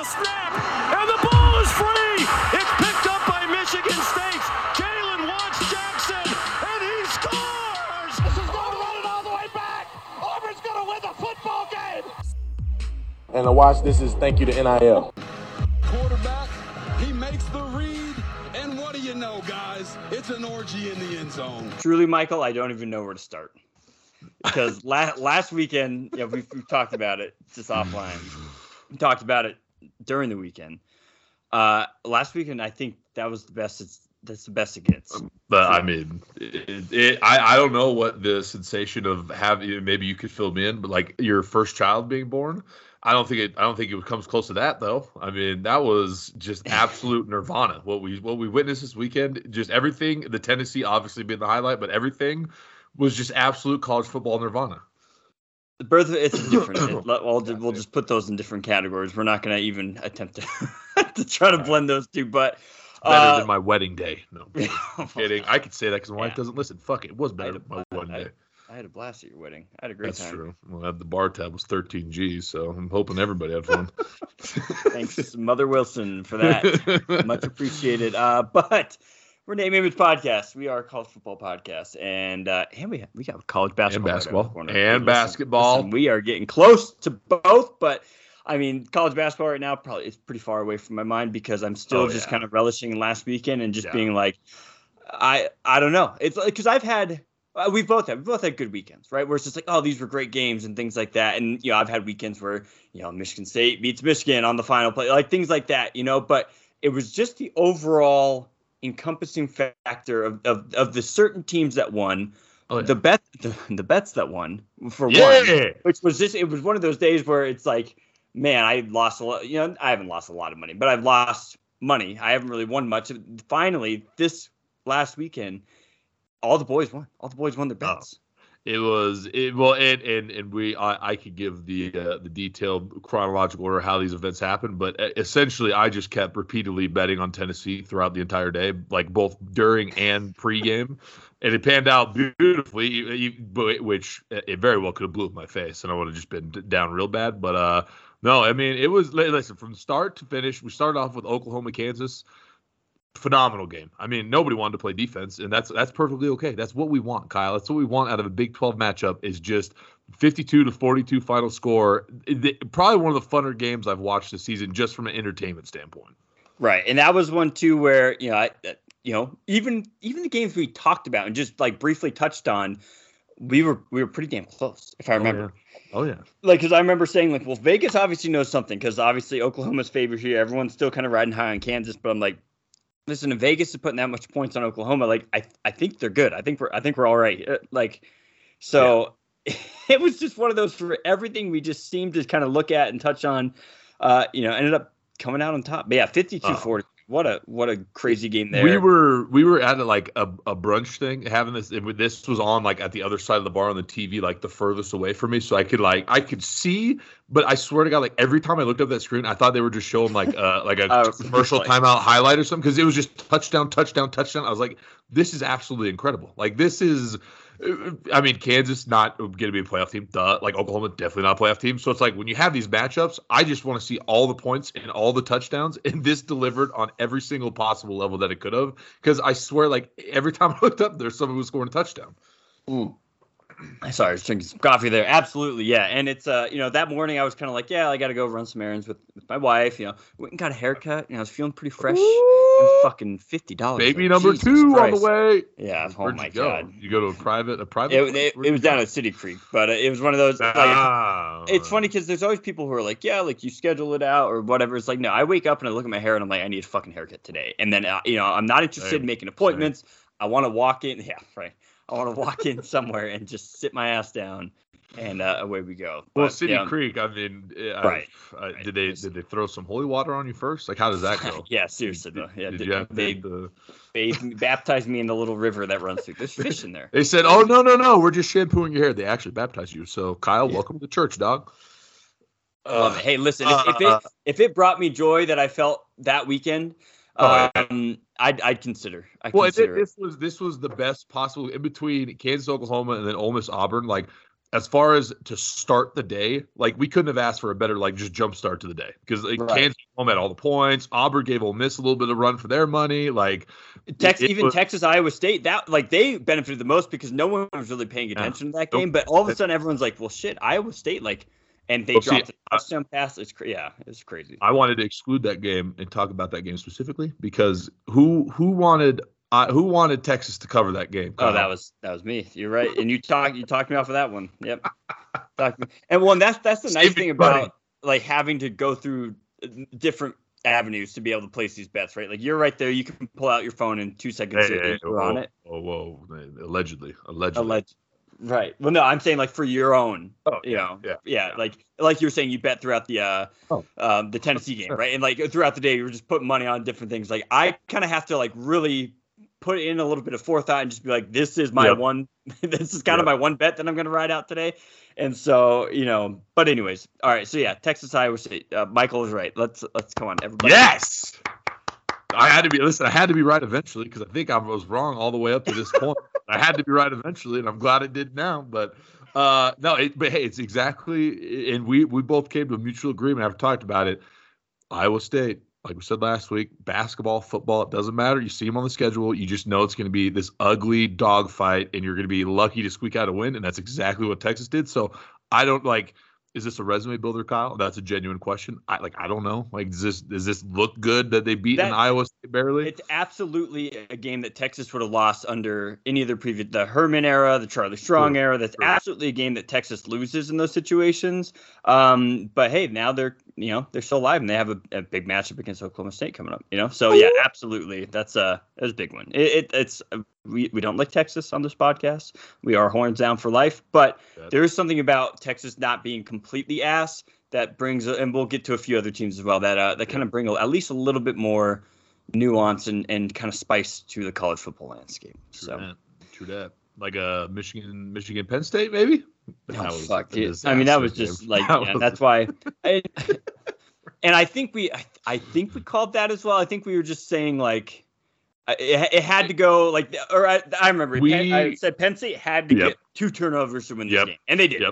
the snap, and the ball is free. It's picked up by Michigan State's Jaylen Watts Jackson, and he scores. This is going to run it all the way back. Auburn's going to win the football game. And a watch, this is thank you to NIL. Quarterback, he makes the read, and what do you know, guys? It's an orgy in the end zone. Truly, Michael, I don't even know where to start. Because last weekend, yeah, we've talked about it just offline. We talked about it during the weekend. Last weekend, I think that was the best. That's the best it gets. But I mean, I don't know what the sensation of having. Maybe you could fill me in, but like your first child being born, I don't think it comes close to that though. I mean, that was just absolute nirvana. What we witnessed this weekend, just everything. The Tennessee obviously being the highlight, but everything was just absolute college football nirvana. The birth of it's different. We'll just put those in different categories. We're not going to even attempt to try to blend those two. But better than my wedding day. No, I'm kidding. I could say that because my wife doesn't listen. Fuck it. It was better than my wedding day. I had a blast at your wedding. I had a great time. That's true. Well, the bar tab was 13 G's, so I'm hoping everybody had fun. Thanks, Mother Wilson, for that. Much appreciated. But we're Name Image Podcast. We are a college football podcast, and we got college basketball. And basketball. Right and basketball. Listen, we are getting close to both, but, I mean, college basketball right now probably is pretty far away from my mind because I'm still just kind of relishing last weekend and just being like, I don't know. It's because I've had – we've both had good weekends, right, where it's just like, oh, these were great games and things like that. And, I've had weekends where, Michigan State beats Michigan on the final play, like things like that, But it was just the overall – encompassing factor of the certain teams that won, the bets that won for one, which was just, it was one of those days where it's like, man, I lost a lot, I haven't lost a lot of money, but I've lost money. I haven't really won much. Finally, this last weekend, all the boys won their bets. Oh. I could give the detailed chronological order how these events happened, but essentially I just kept repeatedly betting on Tennessee throughout the entire day, like both during and pregame, and it panned out beautifully, which it very well could have blew up my face, and I would have just been down real bad. But no, I mean, it was listen from start to finish. We started off with Oklahoma, Kansas. Phenomenal game. I mean, nobody wanted to play defense, and that's perfectly okay. That's what we want, Kyle. That's what we want out of a Big 12 matchup is just 52-42 final score. Probably one of the funner games I've watched this season just from an entertainment standpoint. Right, and that was one, too, where, even the games we talked about and just, like, briefly touched on, we were pretty damn close, if I remember. Oh, yeah. Like, because I remember saying, like, well, Vegas obviously knows something because, obviously, Oklahoma's favorite here. Everyone's still kind of riding high on Kansas, but I'm like, listen, if Vegas is putting that much points on Oklahoma, like I think they're good. I think we're all right. It was just one of those for everything we just seemed to kind of look at and touch on. Ended up coming out on top. But yeah, 52-40. What a crazy game there. We were at like a brunch thing having this. And this was on like at the other side of the bar on the TV, like the furthest away from me, so I could see. But I swear to God, like every time I looked up that screen, I thought they were just showing like a commercial timeout highlight or something because it was just touchdown. I was like, this is absolutely incredible. Like this is. I mean, Kansas not going to be a playoff team. Duh. Like Oklahoma, definitely not a playoff team. So it's like when you have these matchups, I just want to see all the points and all the touchdowns. And this delivered on every single possible level that it could have. Because I swear, like every time I looked up, there's someone who was scoring a touchdown. Ooh. Sorry, I was drinking some coffee there. Absolutely, yeah. And it's that morning I was kind of like, I got to go run some errands with my wife. Went and got a haircut, and I was feeling pretty fresh. And fucking $50. Baby like, number Jesus 2 Christ. On the way. Yeah. Where'd my God. You go to a private. It was down at City Creek, but it was one of those. Like, it's funny because there's always people who are like, yeah, like you schedule it out or whatever. It's like, no, I wake up and I look at my hair and I'm like, I need a fucking haircut today. And then I'm not interested in making appointments. I want to walk in. Yeah, right. I want to walk in somewhere and just sit my ass down, and away we go. But, well, City Creek. I mean, right. Did they throw some holy water on you first? Like, how does that go? Yeah, seriously. They baptized me in the little river that runs through. There's fish in there. They said, "Oh no, we're just shampooing your hair." They actually baptized you. So, Kyle, welcome to church, dog. Love it. Hey, listen, if it brought me joy that I felt that weekend. I'd consider. Well, this was the best possible in between Kansas, Oklahoma, and then Ole Miss, Auburn. Like as far as to start the day, like, we couldn't have asked for a better, like, just jump start to the day, because like, right. Kansas home had all the points. Auburn gave Ole Miss a little bit of run for their money. Like, Texas, Iowa State, that, like, they benefited the most because no one was really paying attention to that game. But all of a sudden, everyone's like, "Well, shit, Iowa State!" Like, and they dropped a touchdown pass. It's crazy. I wanted to exclude that game and talk about that game specifically because who wanted Texas to cover that game? Oh, that was me. You're right, and you talked me off of that one. Yep. And well, that's the nice thing about like having to go through different avenues to be able to place these bets, right? Like, you're right there. You can pull out your phone in 2 seconds. Hey, you're on it. Whoa, allegedly. Right. Well, no, I'm saying like for your own, like you were saying, you bet throughout the Tennessee game, right? And like throughout the day, you were just putting money on different things. Like, I kind of have to like really put in a little bit of forethought and just be like, this is my one, this is kind of my one bet that I'm going to ride out today. And so, but anyways, all right. So Texas, Iowa State, Michael is right. Let's come on, everybody. Yes. I had to be right eventually because I think I was wrong all the way up to this point. I had to be right eventually, and I'm glad it did now. But hey, it's exactly, and we both came to a mutual agreement. I've talked about it. Iowa State, like we said last week, basketball, football, it doesn't matter. You see them on the schedule, you just know it's going to be this ugly dogfight, and you're going to be lucky to squeak out a win, and that's exactly what Texas did. So I don't like. Is this a resume builder, Kyle? That's a genuine question. I don't know. Like, does this look good that they beat an Iowa State barely? It's absolutely a game that Texas would have lost under any of their previous, the Herman era, the Charlie Strong era. That's absolutely a game that Texas loses in those situations. But hey, now they're still alive and they have a big matchup against Oklahoma State coming up. So yeah, absolutely. That's a big one. We don't like Texas on this podcast. We are horns down for life, but there is something about Texas not being completely ass that brings, and we'll get to a few other teams as well that kind of bring at least a little bit more nuance and kind of spice to the college football landscape. True that. Like a Michigan, Penn State, maybe. That's why. And I think we called that as well. I think we were just saying like. It had to go like, or I remember I said Penn State had to get two turnovers to win this game, and they did.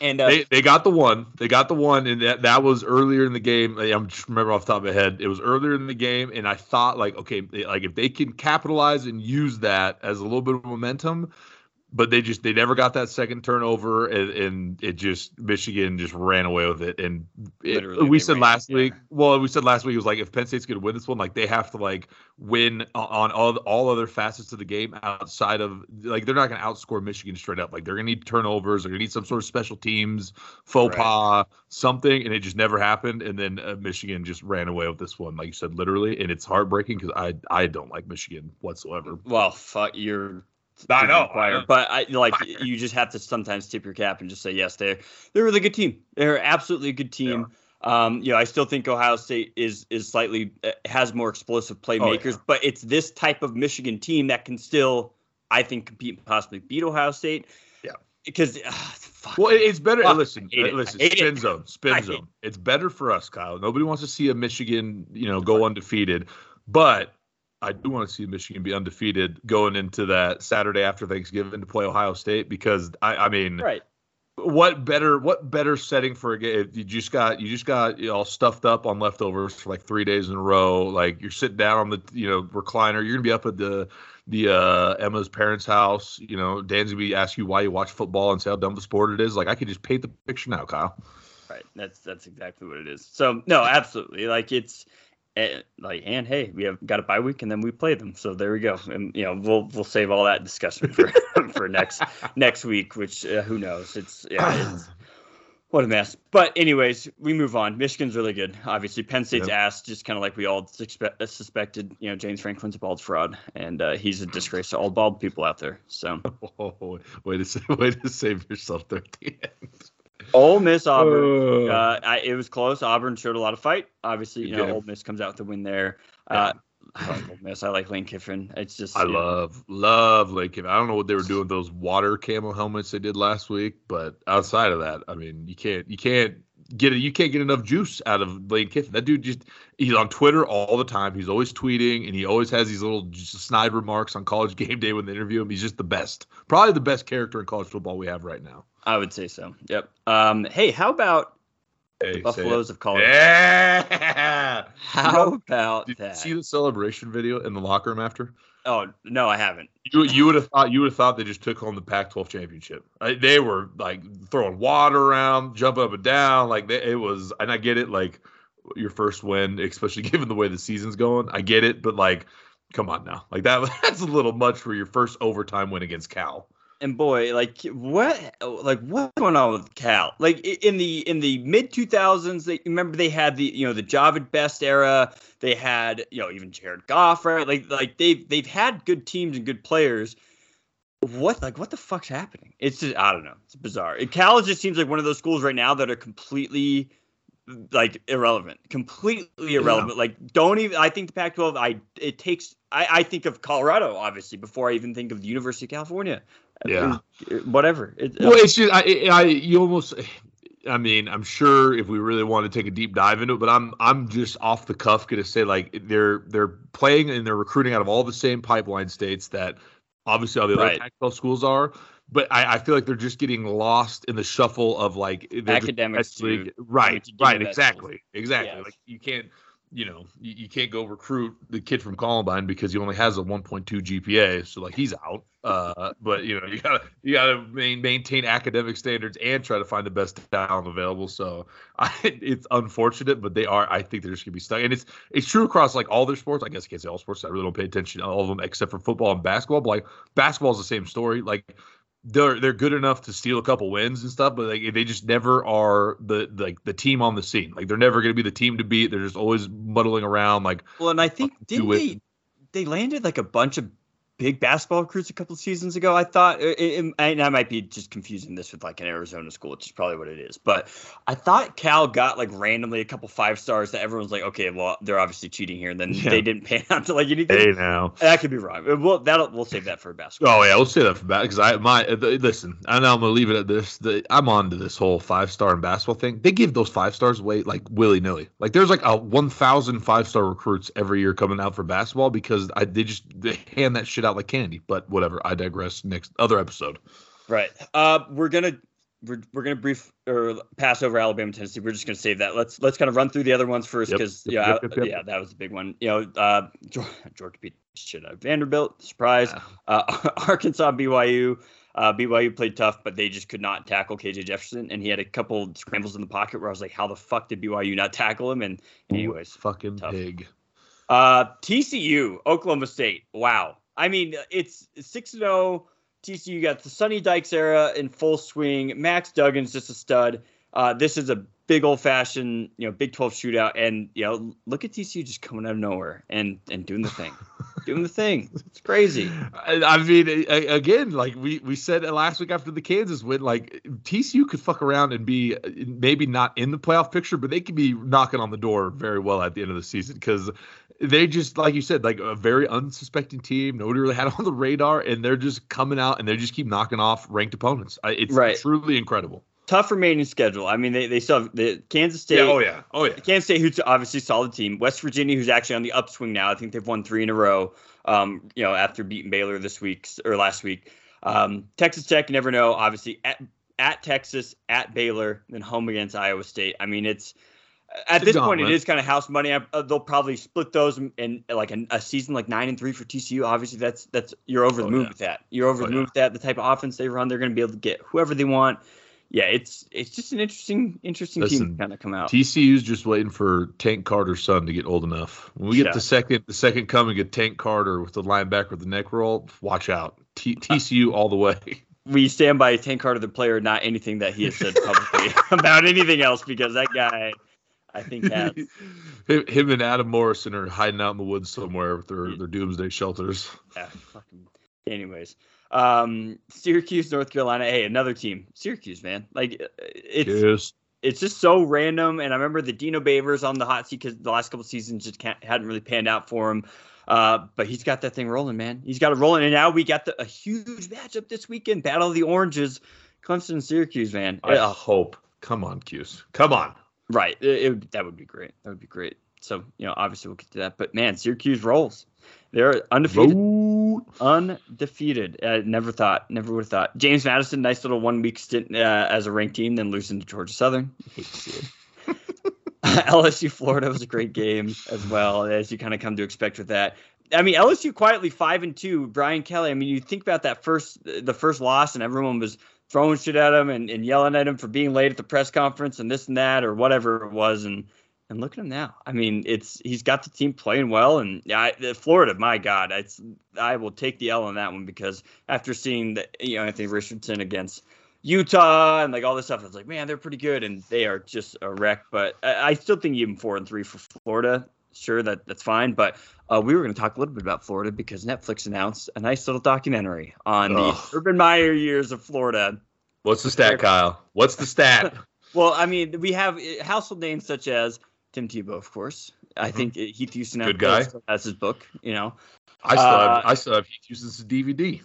And they got the one. They got the one, and that was earlier in the game. I'm just remember off the top of my head, it was earlier in the game, and I thought like, okay, like if they can capitalize and use that as a little bit of momentum. But they never got that second turnover, and it just Michigan just ran away with it. And we said last week it was like if Penn State's going to win this one, like they have to like win on all other facets of the game outside of like they're not going to outscore Michigan straight up. Like they're going to need turnovers, they're going to need some sort of special teams faux pas, something, and it just never happened. And then Michigan just ran away with this one, like you said, literally, and it's heartbreaking because I don't like Michigan whatsoever. Well, fuck you're. I know, but I like you just have to sometimes tip your cap and just say yes. They're a really good team. They're absolutely a good team. Yeah. I still think Ohio State is slightly has more explosive playmakers, but it's this type of Michigan team that can still, I think, compete and possibly beat Ohio State. Yeah, because it's better. Listen, spin zone. It's better for us, Kyle. Nobody wants to see a Michigan, go undefeated, but. I do want to see Michigan be undefeated going into that Saturday after Thanksgiving to play Ohio State because I mean, what better setting for a game? You just got all stuffed up on leftovers for like 3 days in a row. Like you're sitting down on the recliner. You're gonna be up at the Emma's parents' house. Dan's gonna be asking you why you watch football and say how dumb the sport it is. Like I could just paint the picture now, Kyle. Right. That's exactly what it is. So no, absolutely. Like it's. And hey, we have got a bye week and then we play them. So there we go. And we'll save all that discussion for for next week, which who knows? It's what a mess. But anyways, we move on. Michigan's really good. Obviously, Penn State's ass, just kind of like we all suspected. James Franklin's a bald fraud, and he's a disgrace to all bald people out there. So way to save yourself there at the end. Ole Miss, Auburn. It was close. Auburn showed a lot of fight. Obviously, Ole Miss comes out with the win there. I like Ole Miss. I like Lane Kiffin. It's just I love Lane Kiffin. I don't know what they were doing with those water camel helmets they did last week, but outside of that, I mean, you can't you can't get enough juice out of Lane Kiffin. That dude he's on Twitter all the time. He's always tweeting, and he always has these little snide remarks on College Game Day when they interview him. He's just the best, probably the best character in college football we have right now. I would say so. Yep. Hey, how about the Buffaloes of college? Yeah. How about that? Did you see the celebration video in the locker room after? Oh no, I haven't. You would have thought they just took home the Pac-12 championship. They were like throwing water around, jumping up and down, it was. And I get it, like your first win, especially given the way the season's going. I get it, but come on now, that's a little much for your first overtime win against Cal. And boy, what's going on with Cal? In the mid 2000s, remember they had the Jahvid Best era. They had even Jared Goff, right? They've had good teams and good players. What the fuck's happening? It's just, I don't know. It's bizarre. Cal just seems like one of those schools right now that are completely irrelevant. Yeah. I think the Pac-12. I think of Colorado obviously before I even think of the University of California. Yeah. Whatever. It's just I'm sure if we really want to take a deep dive into it, but I'm just off the cuff going to say they're playing and they're recruiting out of all the same pipeline states that obviously all the other Pac-12 schools are. But I feel like they're just getting lost in the shuffle of academics. Right. Exactly. Yeah. You can't. You can't go recruit the kid from Columbine because he only has a 1.2 GPA, so he's out. But you gotta maintain academic standards and try to find the best talent available. So it's unfortunate, but they are. I think they're just gonna be stuck, and it's true across all their sports. I guess I can't say all sports. I really don't pay attention to all of them except for football and basketball. But basketball is the same story. They're good enough to steal a couple wins and stuff, but they just never are the team on the scene. They're never going to be the team to beat. They're just always muddling around. And I think they landed a bunch of big basketball recruits a couple of seasons ago. I thought, and I might be just confusing this with an Arizona school, which is probably what it is. But I thought Cal got randomly a couple 5 stars that everyone's okay, well they're obviously cheating here, and then they didn't pan out to anything. Hey now, that could be wrong. We'll save that for basketball. Oh yeah, we'll save that for basketball because listen. I know I'm gonna leave it at this. I'm on to this whole 5-star and basketball thing. They give those 5 stars away willy nilly. There's a 1,000 5-star recruits every year coming out for basketball because they hand that shit out like candy. But whatever. I digress. Next other episode. Right. We're gonna brief or pass over Alabama, Tennessee. We're just gonna save that. Let's kind of run through the other ones first because that was the big one. Georgia beat shit out of Vanderbilt. Surprise. Wow. Arkansas, BYU. BYU played tough, but they just could not tackle KJ Jefferson, and he had a couple scrambles in the pocket where I was like, how the fuck did BYU not tackle him? And anyways, fucking tough. Pig. TCU, Oklahoma State. Wow. It's 6-0. TCU got the Sonny Dykes era in full swing. Max Duggan's just a stud. This is a big old-fashioned, Big 12 shootout. And, look at TCU just coming out of nowhere and doing the thing. It's crazy. Again, we said last week after the Kansas win, TCU could fuck around and be maybe not in the playoff picture, but they could be knocking on the door very well at the end of the season because they just, like you said, a very unsuspecting team. Nobody really had on the radar, and they're just coming out and they just keep knocking off ranked opponents. It's truly incredible. Tough remaining schedule. They still have the Kansas State. Oh yeah. Kansas State, who's obviously a solid team. West Virginia, who's actually on the upswing now. I think they've won 3 in a row. After beating Baylor last week. Texas Tech, you never know. Obviously at Texas, at Baylor, then home against Iowa State. It's at this point, it is kind of house money. They'll probably split those in a season 9-3 for TCU. Obviously, that's you're over the moon with that. You're over the moon with that. The type of offense they run, they're going to be able to get whoever they want. Yeah, it's just an interesting team to kind of come out. TCU's just waiting for Tank Carter's son to get old enough. When we get the second coming of Tank Carter with the linebacker with the neck roll, watch out. TCU all the way. We stand by Tank Carter, the player, not anything that he has said publicly about anything else, because that guy, I think, has. Him and Adam Morrison are hiding out in the woods somewhere with their doomsday shelters. Yeah, fucking. Anyways. Syracuse, North Carolina. Hey, another team. Syracuse, man. It's just so random. And I remember the Dino Babers on the hot seat because the last couple seasons just hadn't really panned out for him. But he's got that thing rolling, man. He's got it rolling. And now we got a huge matchup this weekend. Battle of the Oranges. Clemson and Syracuse, man. I hope Come on, Cuse. Come on. Right. That would be great. That would be great. So, you know, obviously we'll get to that. But, man, Syracuse rolls. They're undefeated. Roll. Undefeated. Never would have thought. James Madison, nice little one-week stint as a ranked team, then losing to Georgia Southern. Hate to see it. LSU Florida was a great game as well, as you kind of come to expect with that. I mean, LSU quietly 5-2. Brian Kelly, I mean, you think about that first loss, and everyone was throwing shit at him and yelling at him for being late at the press conference and this and that or whatever it was. And look at him now. I mean, he's got the team playing well. And Florida, my God, I will take the L on that one, because after seeing Anthony Richardson against Utah and all this stuff, I was like, man, they're pretty good, and they are just a wreck. But I still think even 4-3 for Florida. Sure, that's fine. But we were going to talk a little bit about Florida, because Netflix announced a nice little documentary on the Urban Meyer years of Florida. What's the stat, Kyle? What's the stat? Well, I mean, we have household names such as Tim Tebow, of course. I think Heath Houston has his book. I still have Heath Houston's DVD.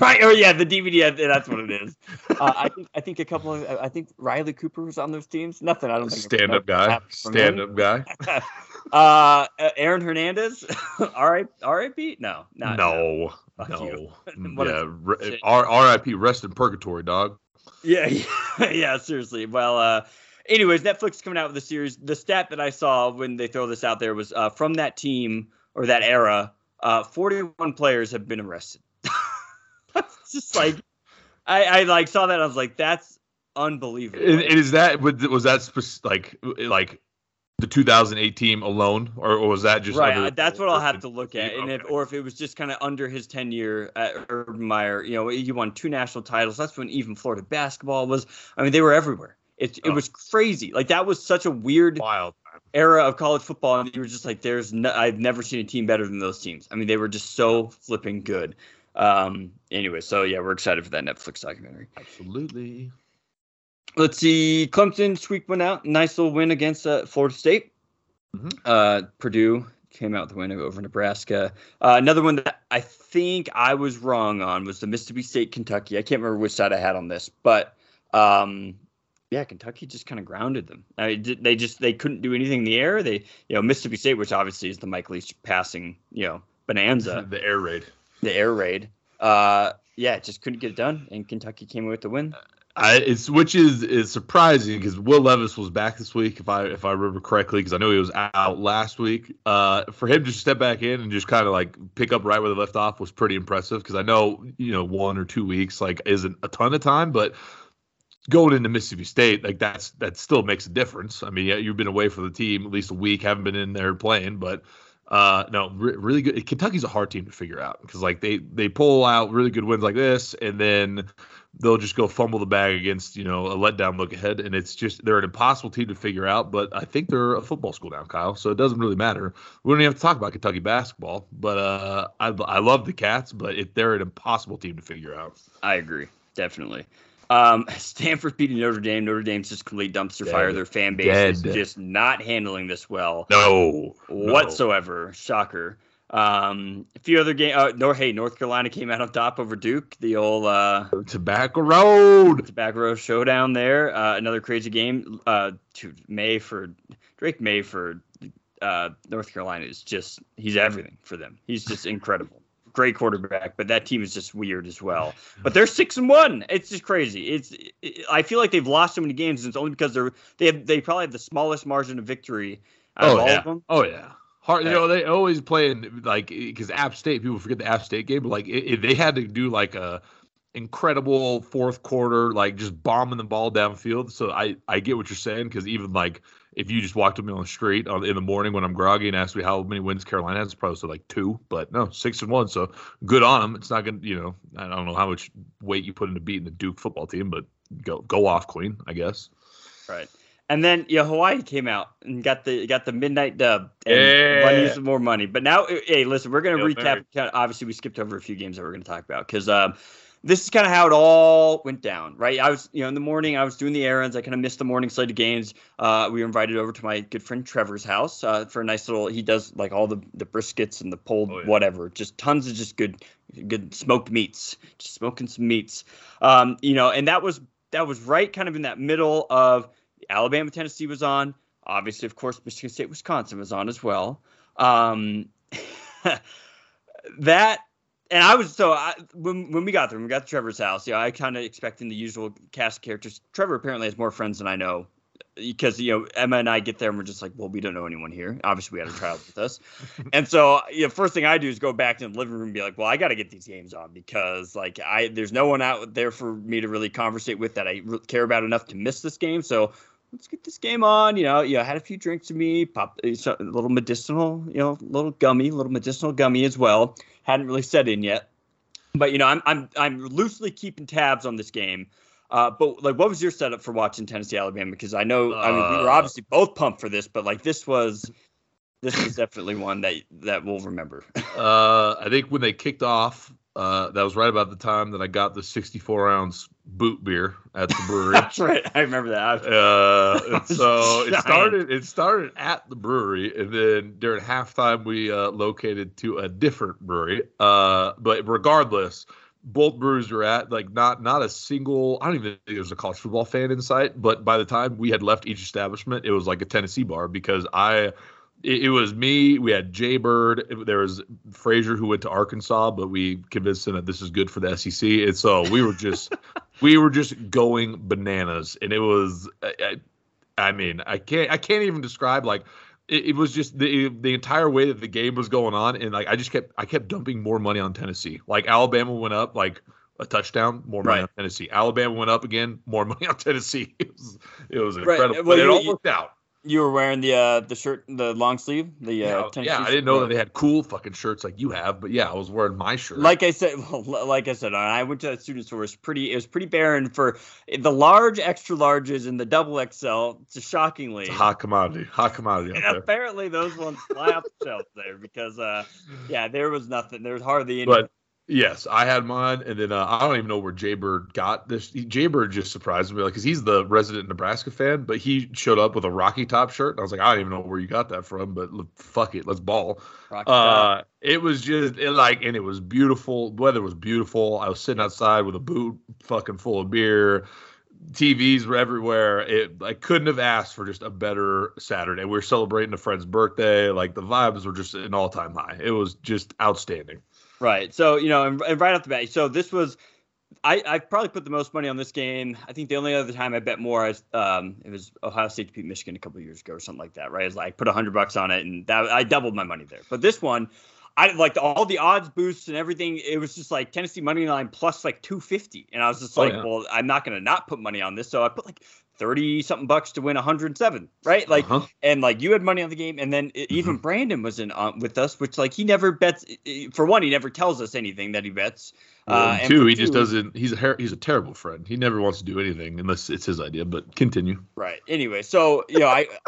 Right? Oh yeah, the DVD. That's what it is. I think a couple of. I think Riley Cooper was on those teams. Nothing. I don't think. Stand up guy. Aaron Hernandez. R.I.P. No. No. Yeah. R.I.P. Rest in purgatory, dog. Yeah. Seriously. Well. Anyways, Netflix coming out with the series. The stat that I saw when they throw this out there was from that team or that era, 41 players have been arrested. It's just I saw that. And I was like, that's unbelievable. And is that, was that like the 2008 team alone, or was that just right? That's what I'll have to look at, and if it was just kind of under his tenure at Urban Meyer. He won 2 national titles. That's when even Florida basketball was. I mean, they were everywhere. It was crazy. That was such a weird, wild era of college football, and you were just like, I've never seen a team better than those teams. I mean, they were just so flipping good. Anyway, so yeah, we're excited for that Netflix documentary. Absolutely. Let's see. Clemson squeaked one out. Nice little win against Florida State. Mm-hmm. Purdue came out with the win over Nebraska. Another one that I think I was wrong on was the Mississippi State Kentucky. I can't remember which side I had on this, but yeah, Kentucky just kind of grounded them. I mean, they couldn't do anything in the air. They, Mississippi State, which obviously is the Mike Leach passing, bonanza. The air raid. Yeah, just couldn't get it done, and Kentucky came away with the win. Which is surprising, because Will Levis was back this week, if I remember correctly, because I know he was out last week. For him to step back in and just kind of pick up right where they left off was pretty impressive, because I know 1 or 2 weeks isn't a ton of time, but going into Mississippi State, that still makes a difference. I mean, yeah, you've been away from the team at least a week, haven't been in there playing, but really good. Kentucky's a hard team to figure out, because they pull out really good wins like this, and then they'll just go fumble the bag against a letdown look ahead, and it's just they're an impossible team to figure out. But I think they're a football school now, Kyle, so it doesn't really matter. We don't even have to talk about Kentucky basketball, but I love the Cats, but they're an impossible team to figure out. I agree, definitely. Stanford beating Notre Dame. Notre Dame's just complete dumpster fire. Their fan base is just not handling this well. No. Whatsoever. Shocker. A few other games. North Carolina came out on top over Duke. The old Tobacco Road showdown there. Another crazy game. Drake Mayford. North Carolina is just – he's everything for them. He's just incredible. Great quarterback, but that team is just weird as well. But they're 6-1. It's just crazy. I feel like they've lost so many games, and it's only because they probably have the smallest margin of victory out of all of them. Oh yeah. Hard. They always play in because App State. People forget the App State game, but they had to do a incredible fourth quarter, just bombing the ball downfield. So I get what you're saying, because even if you just walked up me on the street in the morning when I'm groggy and asked me how many wins Carolina has, probably so 2, but no, 6-1. So good on them. It's not going to, I don't know how much weight you put into beating the Duke football team, but go off, Queen, I guess. Right. And then Hawaii came out and got the midnight dub and won some more money. But now, hey, listen, we're going to recap. Obviously, we skipped over a few games that we're going to talk about, because this is kind of how it all went down, right? I was, in the morning, I was doing the errands. I kind of missed the morning slate of games. We were invited over to my good friend Trevor's house for a nice little – he does, all the briskets and the pulled whatever. Just tons of just good smoked meats. Just smoking some meats. And that was that was right kind of in that middle of Alabama, Tennessee was on. Obviously, of course, Michigan State, Wisconsin was on as well. That and I was so I, when we got there, when we got to Trevor's house, I kind of expecting the usual cast of characters. Trevor apparently has more friends than I know because, Emma and I get there and we're just like, well, we don't know anyone here. Obviously, we had a child with us. And so first thing I do is go back to the living room and be like, well, I got to get these games on because there's no one out there for me to really conversate with that I care about enough to miss this game. So let's get this game on. I had a few drinks with me, pop a little medicinal, little medicinal gummy as well. Hadn't really set in yet, but I'm loosely keeping tabs on this game. But what was your setup for watching Tennessee, Alabama? Because I know we were obviously both pumped for this, but this was definitely one that we'll remember. I think when they kicked off, that was right about the time that I got the 64-ounce boot beer at the brewery. That's right. I remember that. It started at the brewery, and then during halftime, we located to a different brewery. But regardless, both breweries were at, not a single – I don't even think there was a college football fan in sight. But by the time we had left each establishment, it was like a Tennessee bar because it was me. We had Jay Bird. There was Frazier who went to Arkansas, but we convinced him that this is good for the SEC. And so we were just, going bananas. And it was, I can't even describe. It was just the entire way that the game was going on. And I kept dumping more money on Tennessee. Alabama went up a touchdown, more money on Tennessee. Alabama went up again, more money on Tennessee. It was incredible. Well, but it all worked out. You were wearing the shirt, the long sleeve, the Tennessee. Yeah, I didn't know that they had cool fucking shirts like you have, but yeah, I was wearing my shirt. Like I said, I went to a student store. It was pretty barren for the large, extra larges, and the double XL. Shockingly, it's a hot commodity. And there. Apparently, those ones fly off the shelf there because, there was nothing. There was hardly any. But yes, I had mine, and then I don't even know where Jay Bird got this. Jay Bird just surprised me because he's the resident Nebraska fan, but he showed up with a Rocky Top shirt. And I was like, I don't even know where you got that from, but fuck it, let's ball. It was just and it was beautiful. The weather was beautiful. I was sitting outside with a boot fucking full of beer. TVs were everywhere. I couldn't have asked for just a better Saturday. We were celebrating a friend's birthday. The vibes were just an all-time high. It was just outstanding. Right. So, and right off the bat, so this was – I probably put the most money on this game. I think the only other time I bet more, it was Ohio State to beat Michigan a couple of years ago or something like that, right? It was I put $100 on it, and that I doubled my money there. But this one, I all the odds boosts and everything, it was just Tennessee money line plus $250. And I was just well, I'm not going to not put money on this. So I put $30-something bucks to win 107, right? And you had money on the game, and then even Brandon was in with us, which he never bets. For one, he never tells us anything that he bets. And two, he just doesn't. He's a terrible friend. He never wants to do anything unless it's his idea. But continue. Right. Anyway, so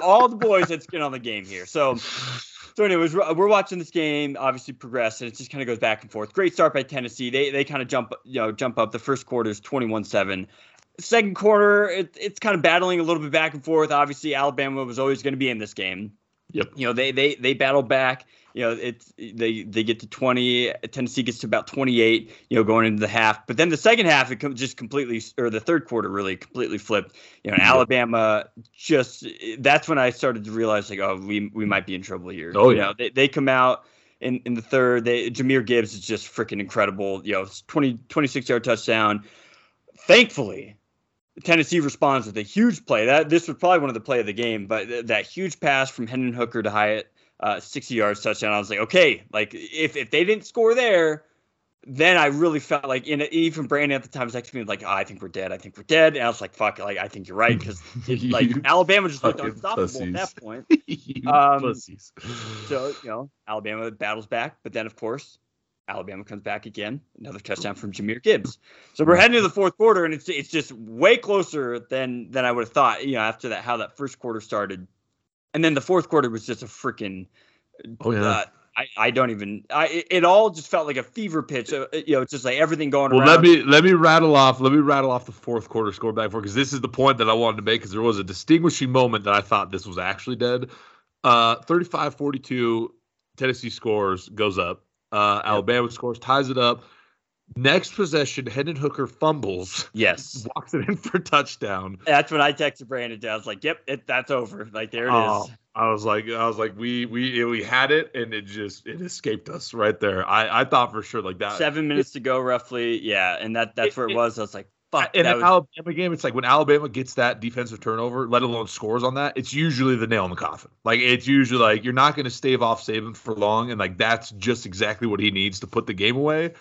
all the boys had skin on the game here. So anyways, we're watching this game obviously progress, and it just kind of goes back and forth. Great start by Tennessee. They kind of jump up. The first quarter is 21-7. Second quarter, it's kind of battling a little bit back and forth. Obviously, Alabama was always going to be in this game. Yep. They battle back. They get to 20. Tennessee gets to about 28. Going into the half, but then the second half the third quarter really completely flipped. Alabama that's when I started to realize we might be in trouble here. Oh yeah. They come out. In the third, Jahmyr Gibbs is just freaking incredible. It's 26-yard touchdown. Thankfully, Tennessee responds with a huge play. This was probably one of the play of the game, but that huge pass from Hendon Hooker to Hyatt, 60 yards touchdown. I was like, okay, if they didn't score there, then I really felt even Brandon at the time was texting me I think we're dead. And I was like, fuck, I think you're right because Alabama just looked unstoppable pussies. At that point. So Alabama battles back, but then of course. Alabama comes back again. Another touchdown from Jahmyr Gibbs. So we're heading to the fourth quarter, and it's just way closer than I would have thought. After that, how that first quarter started, and then the fourth quarter was just a freaking. Oh yeah. I don't even. It all just felt like a fever pitch. It's just everything going around. Well, let me rattle off. Let me rattle off the fourth quarter score back for because this is the point that I wanted to make because there was a distinguishing moment that I thought this was actually dead. 35-42, Tennessee scores, goes up. Alabama scores, ties it up. Next possession, Hendon Hooker fumbles. Yes. Walks it in for touchdown. That's when I texted Brandon. I was like, yep, that's over. Like, there it is. I was like, we had it, and it escaped us right there. I thought for sure like that. 7 minutes to go roughly. Yeah. And that's where it was. I was like, fuck. In an Alabama game, it's like when Alabama gets that defensive turnover, let alone scores on that, it's usually the nail in the coffin. Like, it's usually like you're not going to stave off Saban for long. And like, that's just exactly what he needs to put the game away.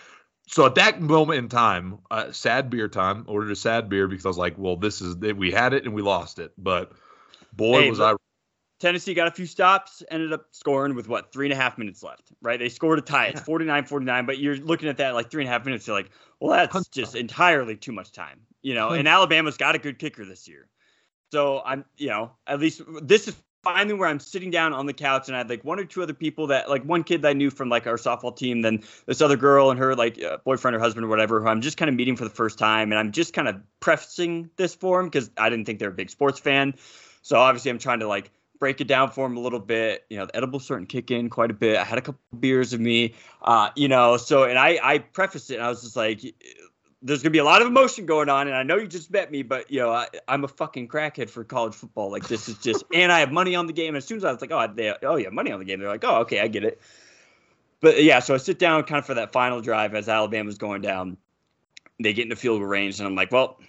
So at that moment in time, sad beer time, ordered a sad beer because I was like, well, this is it. We had it and we lost it. But boy, hey, was I. Tennessee got a few stops, ended up scoring with, 3.5 minutes left, right? They scored to tie. It's 49-49, but you're looking at that like 3.5 minutes. You're like, well, that's just entirely too much time, you know? And Alabama's got a good kicker this year. So I'm, at least this is finally where I'm sitting down on the couch, and I had like one or two other people that like one kid that I knew from like our softball team, then this other girl and her like boyfriend or husband or whatever, who I'm just kind of meeting for the first time. And I'm just kind of prefacing this for them because I didn't think they're a big sports fan. So obviously I'm trying to like, break it down for him a little bit. The edibles starting to kick in quite a bit. I had a couple beers of me, so, and I prefaced it, and I was just like, there's going to be a lot of emotion going on, and I know you just met me, but, I'm a fucking crackhead for college football. Like, this is just, and I have money on the game. And as soon as I was like, money on the game, they're like, oh, okay, I get it. But, yeah, so I sit down kind of for that final drive as Alabama's going down. They get into field goal range, and I'm like, well,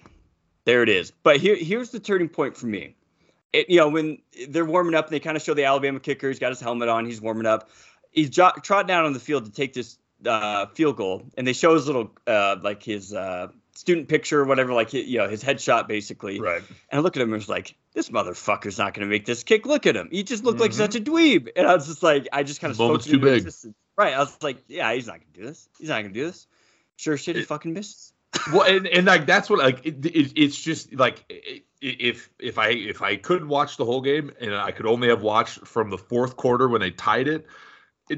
there it is. But here's the turning point for me. When they're warming up, and they kind of show the Alabama kicker. He's got his helmet on. He's warming up. He's trotting out on the field to take this field goal, and they show his little his student picture or whatever, his headshot basically. Right. And I look at him and was like, this motherfucker's not going to make this kick. Look at him. He just looked like such a dweeb. And I was just like, I just kind of spoke to him. Moment's too big. Right. I was like, yeah, he's not going to do this. He's not going to do this. Sure shit, he fucking misses. Well, and like that's what like it's just like if I could watch the whole game and I could only have watched from the fourth quarter when they tied it,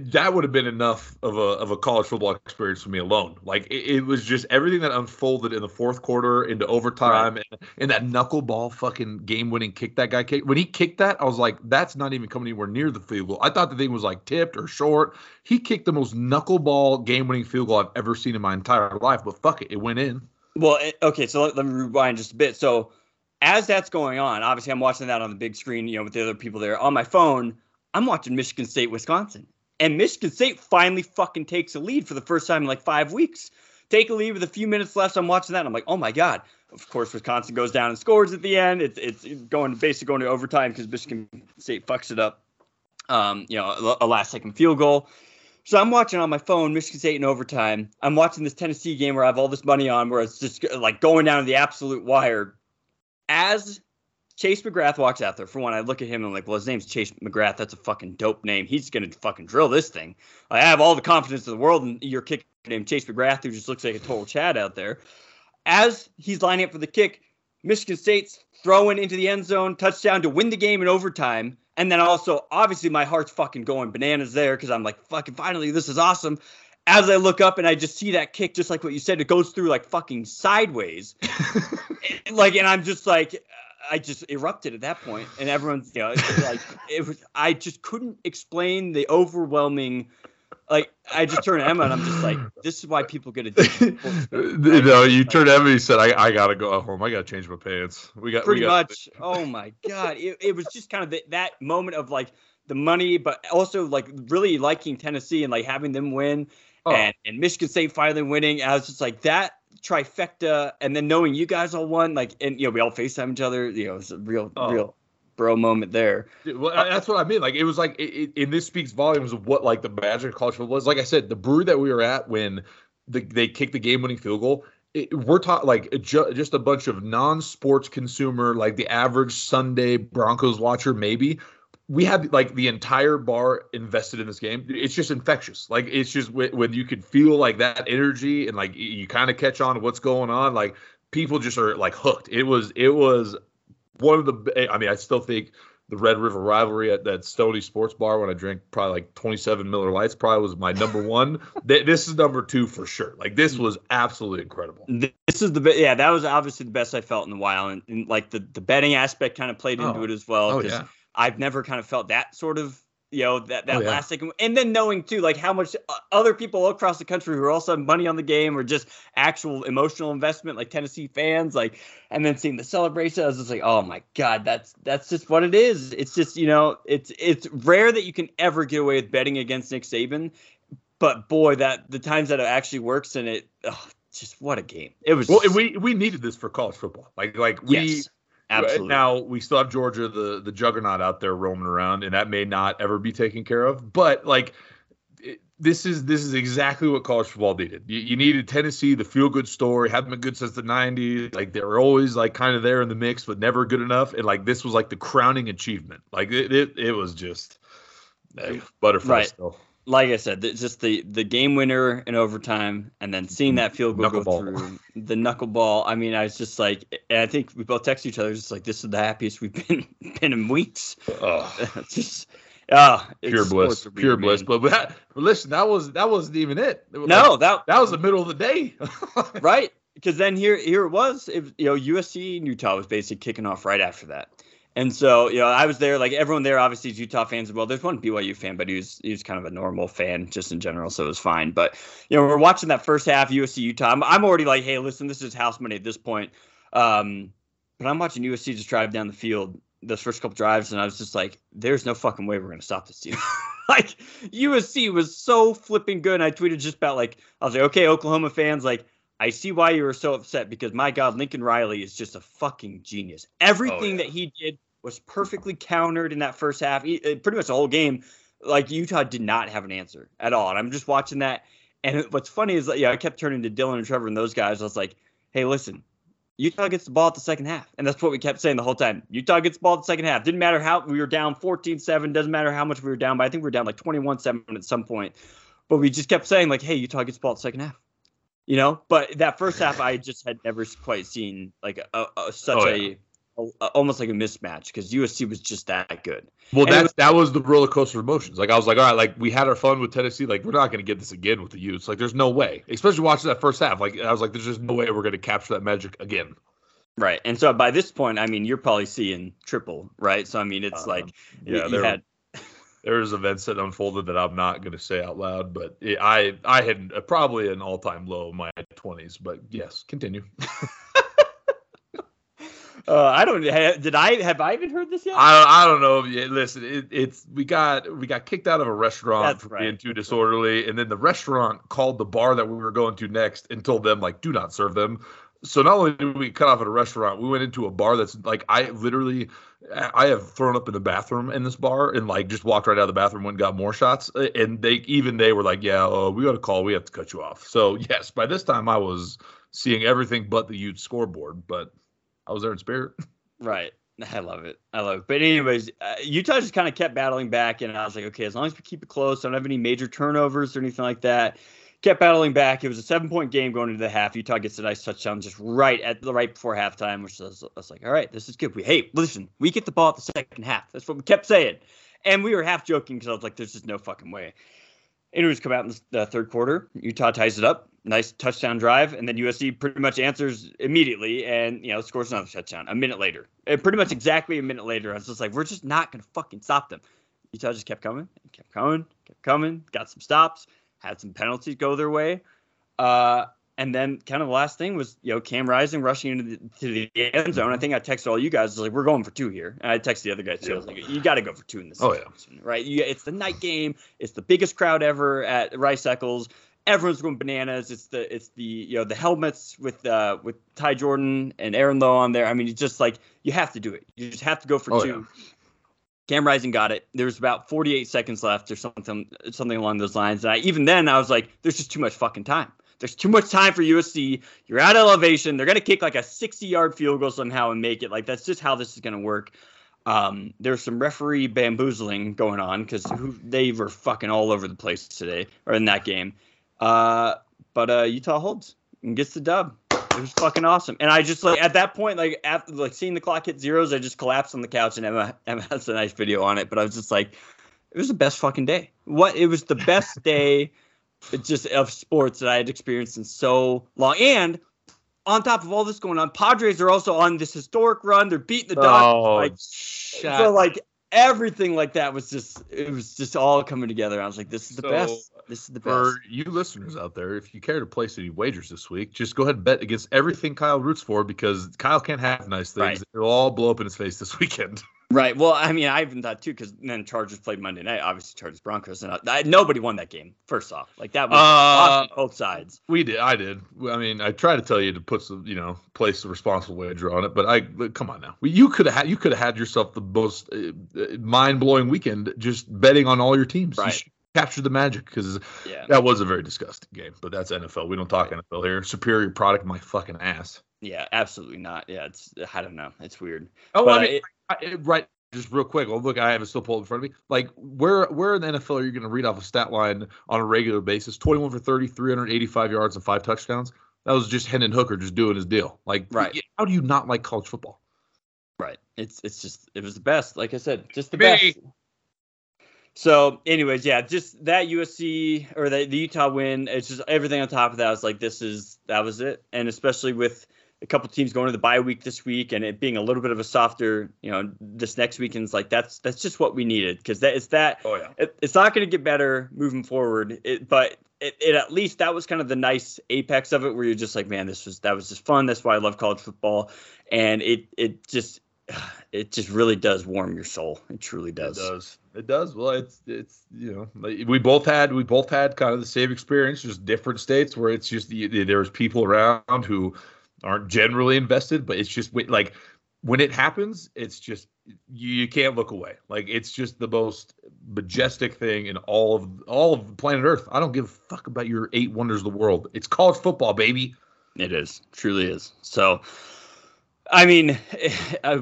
that would have been enough of a college football experience for me alone. Like it was just everything that unfolded in the fourth quarter into overtime, right. and that knuckleball fucking game winning kick that guy kicked. When he kicked that, I was like, that's not even coming anywhere near the field goal. I thought the thing was like tipped or short. He kicked the most knuckleball game-winning field goal I've ever seen in my entire life, but fuck it, it went in. Well, okay, so let me rewind just a bit. So as that's going on, obviously I'm watching that on the big screen, with the other people there. On my phone, I'm watching Michigan State, Wisconsin. And Michigan State finally fucking takes a lead for the first time in like 5 weeks. Take a lead with a few minutes left. I'm watching that, and I'm like, oh, my God. Of course, Wisconsin goes down and scores at the end. It's basically going to overtime because Michigan State fucks it up, a last-second field goal. So I'm watching on my phone Michigan State in overtime. I'm watching this Tennessee game where I have all this money on, where it's just like going down to the absolute wire. As Chase McGrath walks out there, for one, I look at him and I'm like, well, his name's Chase McGrath. That's a fucking dope name. He's going to fucking drill this thing. I have all the confidence in the world in your kicker named Chase McGrath, who just looks like a total Chad out there. As he's lining up for the kick, Michigan State's throwing into the end zone, touchdown to win the game in overtime. And then also, obviously, my heart's fucking going bananas there because I'm like, fucking finally, this is awesome. As I look up and I just see that kick, just like what you said, it goes through like fucking sideways. And I'm just like, I just erupted at that point, and everyone's, I just couldn't explain the overwhelming, I just turned to Emma, and I'm just like, this is why people get addicted. No, you turned to Emma, and you said, I got to go home. I got to change my pants. Pretty much. Oh, my God. It was just kind of that moment of, the money, but also, really liking Tennessee and, having them win, and Michigan State finally winning. I was just like, that trifecta, and then knowing you guys all won, and we all FaceTime each other, it's a real bro moment there. Well, that's what I mean. It was and this speaks volumes of what the magic of college football was. Like I said, the brew that we were at when they kicked the game-winning field goal. We're taught just a bunch of non-sports consumer, the average Sunday Broncos watcher, maybe. We had the entire bar invested in this game. It's just infectious. It's just when you could feel that energy and you kind of catch on to what's going on. People just are hooked. It was one of the. I mean, I still think the Red River rivalry at that Stony Sports Bar when I drank probably 27 Miller Lights probably was my number one. This is number two for sure. This was absolutely incredible. This is that was obviously the best I felt in a while, and the betting aspect kind of played into it as well. I've never kind of felt that sort of you know, that last second. And then knowing, too, like how much other people across the country who are also having money on the game or just actual emotional investment, like Tennessee fans, like, and then seeing the celebration, I was just like, oh, my God, that's just what it is. It's just, you know, it's rare that you can ever get away with betting against Nick Saban. But, boy, the times that it actually works and it just what a game. It was. Well, we needed this for college football. Yes. Absolutely. Now, we still have Georgia, the juggernaut out there roaming around, and that may not ever be taken care of. But, this is exactly what college football needed. You needed Tennessee, the feel-good story, haven't been good since the 90s. They were always, kind of there in the mix, but never good enough. And, this was, the crowning achievement. It was just butterfly still. Like I said, just the game winner in overtime, and then seeing that field goal go through the knuckleball. I mean, I was just and I think we both texted each other, just this is the happiest we've been in weeks. Pure bliss. But listen, that wasn't even it. No, that was the middle of the day, right? Because then here it was. USC and Utah was basically kicking off right after that. And so, I was there, everyone there obviously is Utah fans as well. There's one BYU fan, but he was kind of a normal fan just in general, so it was fine. But, we're watching that first half, USC, Utah. I'm already hey, listen, this is house money at this point. But I'm watching USC just drive down the field those first couple drives, and I was just there's no fucking way we're going to stop this team. USC was so flipping good, and I tweeted just about, I was okay, Oklahoma fans, I see why you were so upset because, my God, Lincoln Riley is just a fucking genius. Everything that he did was perfectly countered in that first half. Pretty much the whole game, Utah did not have an answer at all. And I'm just watching that. And what's funny is, I kept turning to Dylan and Trevor and those guys. I was hey, listen, Utah gets the ball at the second half. And that's what we kept saying the whole time. Utah gets the ball at the second half. Didn't matter how we were down 14-7. Doesn't matter how much we were down by. I think we were down 21-7 at some point. But we just kept saying, hey, Utah gets the ball at the second half. But that first half, I just had never quite seen almost a mismatch because USC was just that good. Well, that was the roller coaster of emotions. I was all right, we had our fun with Tennessee. We're not going to get this again with the Utes. There's no way, especially watching that first half. I was there's just no way we're going to capture that magic again. Right. And so by this point, you're probably seeing triple, right? So, it's there was events that unfolded that I'm not going to say out loud, but I had probably an all-time low in my 20s. But yes, continue. Have I even heard this yet? I don't know. Listen, we got kicked out of a restaurant being too disorderly, and then the restaurant called the bar that we were going to next and told them do not serve them. So not only did we cut off at a restaurant, we went into a bar that's I have thrown up in the bathroom in this bar and just walked right out of the bathroom and got more shots. And they were we got a call. We have to cut you off. So yes, by this time I was seeing everything but the Ute scoreboard, but I was there in spirit. Right. I love it. But anyways, Utah just kind of kept battling back. And I was okay, as long as we keep it close, I don't have any major turnovers or anything like that. Kept battling back. It was a 7-point game going into the half. Utah gets a nice touchdown just right before halftime, which I was all right, this is good. Listen, we get the ball at the second half. That's what we kept saying. And we were half joking because I was there's just no fucking way. Anyways, come out in the third quarter. Utah ties it up. Nice touchdown drive. And then USC pretty much answers immediately and, scores another touchdown a minute later. And pretty much exactly a minute later, I was just we're just not going to fucking stop them. Utah just kept coming, got some stops. Had some penalties go their way. And then kind of the last thing was, Cam Rising rushing to the end zone. I think I texted all you guys. I was we're going for two here. And I texted the other guys too. I was you got to go for two in this situation, right? It's the night game. It's the biggest crowd ever at Rice-Eccles. Everyone's going bananas. It's the the helmets with Ty Jordan and Aaron Lowe on there. It's just you have to do it. You just have to go for two. Yeah. Cam Rising got it. There was about 48 seconds left or something along those lines. And I was there's just too much fucking time. There's too much time for USC. You're at elevation. They're going to kick a 60-yard field goal somehow and make it. That's just how this is going to work. There's some referee bamboozling going on because they were fucking all over the place today or in that game. But Utah holds and gets the dub. It was fucking awesome. And I just at that point, after seeing the clock hit zeros, I just collapsed on the couch and Emma has a nice video on it. But I was just it was the best fucking day. It was the best day just of sports that I had experienced in so long. And on top of all this going on, Padres are also on this historic run. They're beating the Dodgers. everything like that was just, it was just all coming together. I was like, this is the best. This is the best. For you listeners out there, if you care to place any wagers this week, just go ahead and bet against everything Kyle roots for, because Kyle can't have nice things. Right. It'll all blow up in his face this weekend. Right. Well, I mean, I even thought too, because then Chargers played Monday night. Obviously, Chargers Broncos, and nobody won that game. First off, like that was awesome, both sides. We did. I did. I mean, I try to tell you to put some, you know, place a responsible wager on it, but come on now. You could have had yourself the most mind-blowing weekend just betting on all your teams. Right. You should capture the magic, because that was a very disgusting game. But that's NFL. We don't talk NFL here. Superior product, my fucking ass. Yeah, absolutely not. Yeah, it's, I don't know. It's weird. Oh, but, I mean, right. Just real quick. Well, look, I have it still pulled in front of me. Like, where in the NFL are you going to read off a stat line on a regular basis? 21 for 30, 385 yards and 5 touchdowns. That was just Hendon Hooker just doing his deal. Like, right. How do you not like college football? Right. It's just, it was the best. Like I said, just the best. So, anyways, yeah, just that USC or the Utah win. It's just everything on top of that. I was like, that was it. And especially with a couple teams going to the bye week this week, and it being a little bit of a softer, you know, this next weekend's like that's just what we needed, because it's not going to get better moving forward. But at least that was kind of the nice apex of it, where you're just like, man, that was just fun. That's why I love college football, and it just really does warm your soul. It truly does. It does. Well, it's you know, like we both had kind of the same experience, just different states where it's just there's people around who aren't generally invested, but it's just like when it happens, it's just you can't look away. Like, it's just the most majestic thing in all of planet Earth. I don't give a fuck about your 8 wonders of the world. It's college football, baby. It is, truly is. So, I mean,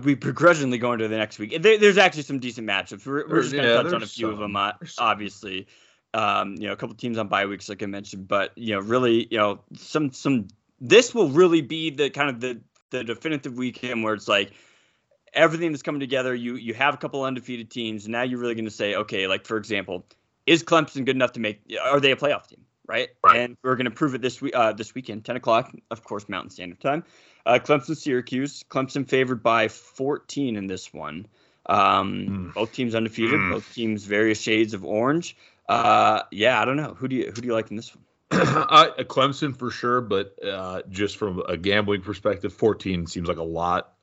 we begrudgingly go into the next week. There's actually some decent matchups. We're just going to touch on a few of them, obviously. You know, a couple teams on bye weeks, like I mentioned, but you know, really, you know, some. This will really be the kind of the definitive weekend where it's like everything that's coming together. You have a couple undefeated teams, and now you're really going to say, okay, like for example, is Clemson good enough to make? Are they a playoff team, right? And we're going to prove it this weekend, 10:00, of course, Mountain Standard Time. Clemson, Syracuse. Clemson favored by 14 in this one. Both teams undefeated. Both teams various shades of orange. I don't know. Who do you like in this one? Clemson for sure, but just from a gambling perspective, 14 seems like a lot,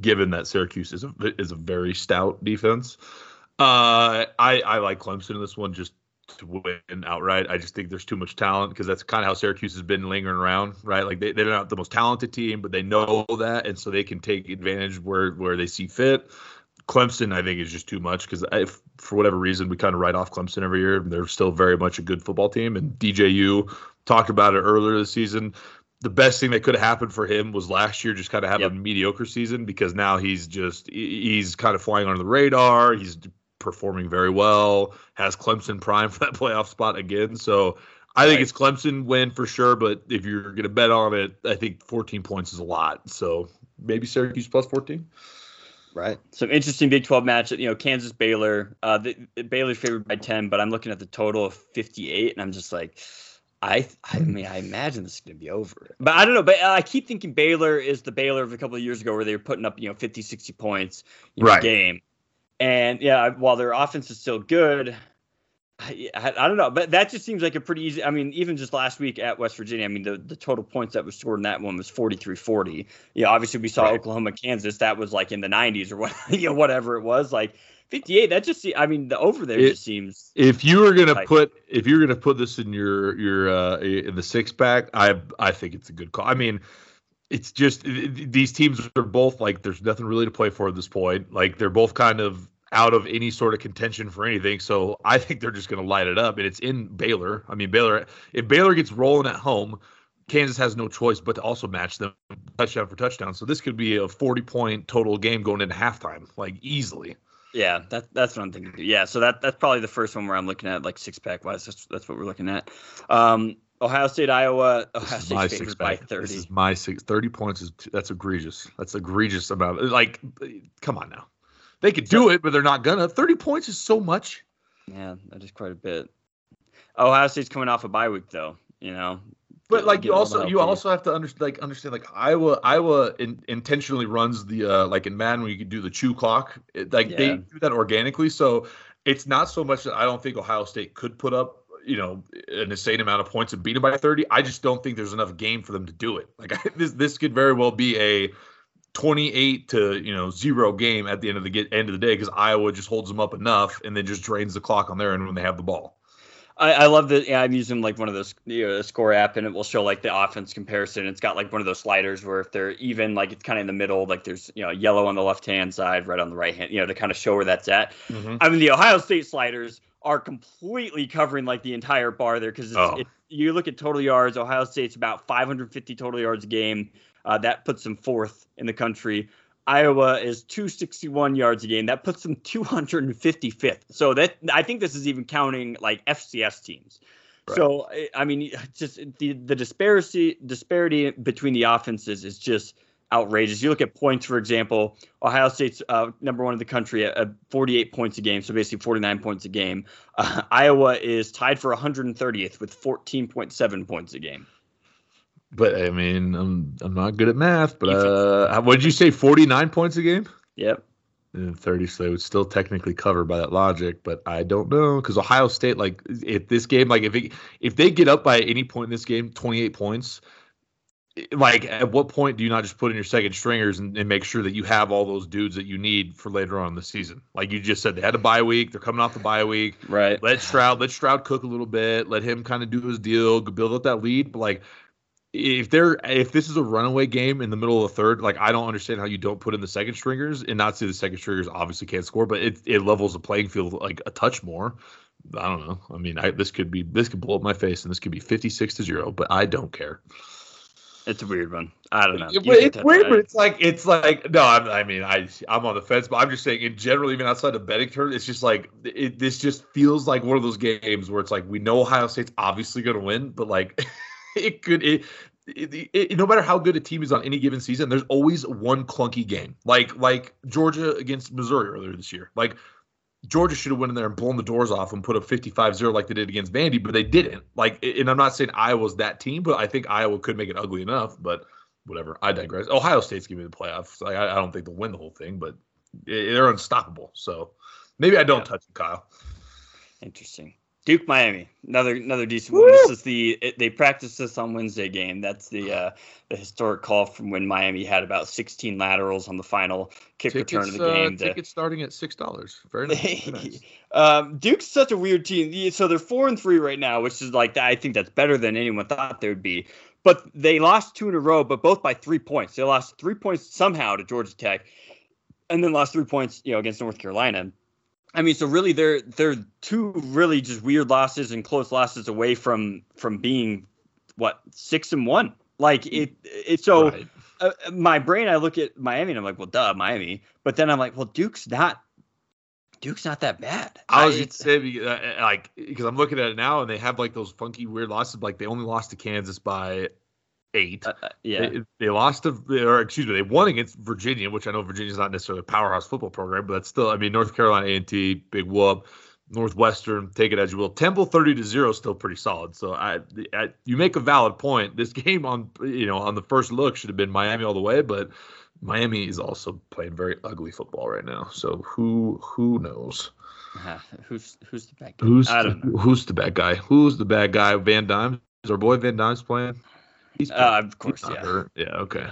given that Syracuse is a very stout defense. I like Clemson in this one just to win outright. I just think there's too much talent, because that's kind of how Syracuse has been lingering around, right? Like they're not the most talented team, but they know that, and so they can take advantage where they see fit. Clemson, I think, is just too much, because for whatever reason, we kind of write off Clemson every year. They're still very much a good football team. And DJU talked about it earlier this season. The best thing that could have happened for him was last year just kind of have a mediocre season, because now he's kind of flying under the radar. He's performing very well, has Clemson prime for that playoff spot again. So I think it's Clemson win for sure. But if you're going to bet on it, I think 14 points is a lot. So maybe Syracuse plus 14. Right. Some interesting Big 12 matchup. You know, Kansas Baylor. Baylor's favored by 10, but I'm looking at the total of 58, and I'm just like, I mean, I imagine this is going to be over. But I don't know. But I keep thinking Baylor is the Baylor of a couple of years ago, where they were putting up, you know, 50, 60 points in a game. And yeah, while their offense is still good, I don't know. But that just seems like a pretty easy. I mean, even just last week at West Virginia, I mean, the total points that was scored in that one was 43-40. You know, obviously we saw Oklahoma, Kansas. That was like in the 90s or what, you know, whatever it was. Like 58. That just, I mean, the over there just seems. If you were gonna put this in your in the six pack, I think it's a good call. I mean, it's just these teams are both like there's nothing really to play for at this point. Like they're both kind of out of any sort of contention for anything. So I think they're just going to light it up, and it's in Baylor. I mean, Baylor, if Baylor gets rolling at home, Kansas has no choice but to also match them touchdown for touchdown. So this could be a 40-point total game going into halftime, like easily. Yeah, that's what I'm thinking. Yeah, so that's probably the first one where I'm looking at, like, six-pack-wise. That's what we're looking at. Ohio State, Iowa. Ohio State favored by 30. This is my 30 points. That's egregious. That's an egregious amount. Like, come on now. They could do it, but they're not gonna. 30 points is so much. Yeah, that is quite a bit. Ohio State's coming off a bye week, though. You know, But like you also have to understand Iowa intentionally runs the like in Madden when you could do the chew clock, they do that organically. So it's not so much that I don't think Ohio State could put up, you know, an insane amount of points and beat them by 30. I just don't think there's enough game for them to do it. Like this could very well be a 28 to 0 game at the end of the day because Iowa just holds them up enough and then just drains the clock on their end when they have the ball. I love that. Yeah, I'm using like one of those, the score app, and it will show like the offense comparison. It's got like one of those sliders where if they're even, like it's kind of in the middle, like there's, yellow on the left hand side, red on the right hand, to kind of show where that's at. Mm-hmm. I mean, the Ohio State sliders are completely covering like the entire bar there because you look at total yards, Ohio State's about 550 total yards a game. That puts them fourth in the country. Iowa is 261 yards a game. That puts them 255th. So that, I think this is even counting like FCS teams. Right. So I mean, just the disparity between the offenses is just outrageous. You look at points, for example. Ohio State's number one in the country at 48 points a game, so basically 49 points a game. Iowa is tied for 130th with 14.7 points a game. But, I mean, I'm not good at math, but what did you say, 49 points a game? Yep. And 30, so they would still technically cover by that logic, but I don't know. Because Ohio State, like, if this game, like, if they get up by any point in this game, 28 points, like, at what point do you not just put in your second stringers and make sure that you have all those dudes that you need for later on in the season? Like you just said, they had a bye week. They're coming off the bye week. Right. Let Stroud cook a little bit. Let him kind of do his deal, build up that lead. But, like, if this is a runaway game in the middle of the third, like I don't understand how you don't put in the second stringers and not see the second stringers obviously can't score, but it levels the playing field like a touch more. I don't know. I mean, this could blow up my face and this could be 56-0, but I don't care. It's a weird one. I don't know. It's weird, but it's like no. I mean, I'm on the fence, but I'm just saying in general, even outside the betting turn, it's just like this just feels like one of those games where it's like we know Ohio State's obviously going to win, but like. No matter how good a team is on any given season, there's always one clunky game. Like Georgia against Missouri earlier this year. Like Georgia should have went in there and blown the doors off and put up 55-0 like they did against Vandy, but they didn't. Like, and I'm not saying Iowa's that team, but I think Iowa could make it ugly enough. But whatever, I digress. Ohio State's giving me the playoffs. Like, I don't think they'll win the whole thing, but they're unstoppable. So maybe I don't touch it, Kyle. Interesting. Duke Miami, another decent one. This is they practiced this on Wednesday game. That's the historic call from when Miami had about 16 laterals on the final kick return of the game. Tickets starting at $6. Very nice. Duke's such a weird team. So they're 4-3 right now, which is like I think that's better than anyone thought they would be. But they lost two in a row, but both by 3 points. They lost 3 points somehow to Georgia Tech, and then lost 3 points against North Carolina. I mean, so really they're two really just weird losses and close losses away from being, 6-1. Like it's so right. My brain, I look at Miami and I'm like, well, duh, Miami. But then I'm like, well, Duke's not that bad. I was just saying, like, because I'm looking at it now and they have like those funky weird losses. Like they only lost to Kansas by 8. They lost to, or excuse me, they won against Virginia, which I know Virginia's not necessarily a powerhouse football program, but that's still, I mean, North Carolina A&T, big whoop, Northwestern, take it as you will. Temple 30-0 is still pretty solid. So I you make a valid point. This game on the first look should have been Miami all the way, but Miami is also playing very ugly football right now. So who knows? Who's the bad guy? Who's the bad guy? Who's the bad guy? Van Dimes? Is our boy Van Dimes playing? Of course, yeah. Yeah, okay.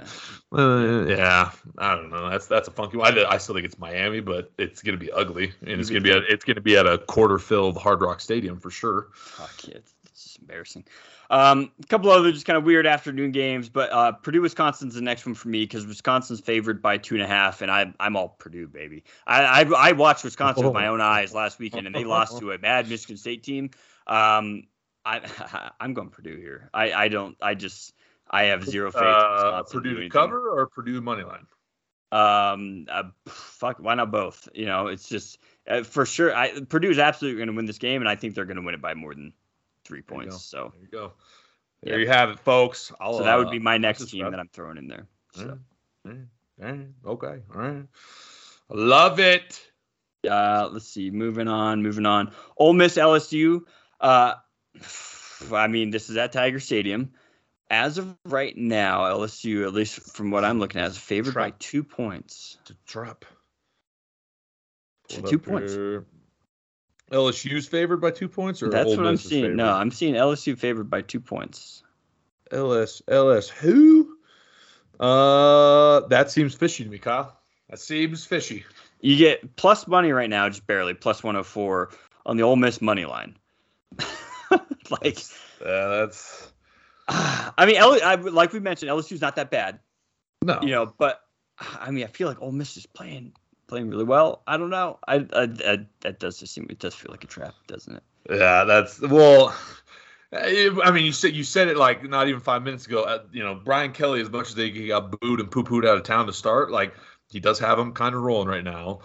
Yeah, I don't know. That's a funky one. I still think it's Miami, but it's gonna be ugly, and it's gonna be at a quarter-filled Hard Rock Stadium for sure. Fuck yeah, it's just embarrassing. A couple other just kind of weird afternoon games, but Purdue, Wisconsin's the next one for me because Wisconsin's favored by 2.5, and I'm all Purdue baby. I watched Wisconsin with my own eyes last weekend, and they lost to a bad Michigan State team. I'm going Purdue here. I have zero faith. Purdue to cover or Purdue money line? Fuck, why not both? It's just for sure. Purdue is absolutely going to win this game, and I think they're going to win it by more than 3 points. So there you go. There you have it, folks. So that would be my next team that I'm throwing in there. So. Okay. All right. I love it. Let's see. Moving on. Ole Miss, LSU. I mean, this is at Tiger Stadium. As of right now, LSU, at least from what I'm looking at, is favored by 2 points. It's a trap. Hold 2 points. Here. LSU's favored by 2 points, or that's Ole what Miss I'm seeing. Favored? No, I'm seeing LSU favored by 2 points. LS who? That seems fishy to me, Kyle. That seems fishy. You get plus money right now, just barely plus 104 on the Ole Miss money line. Like that's. I mean, like we mentioned, LSU's not that bad. No, you know, but I mean, I feel like Ole Miss is playing really well. I don't know. I that does just seem, it does feel like a trap, doesn't it? Yeah, that's, well, I mean, you said it like not even 5 minutes ago. You know, Brian Kelly, as much as they got booed and poo-pooed out of town to start, like he does have them kind of rolling right now.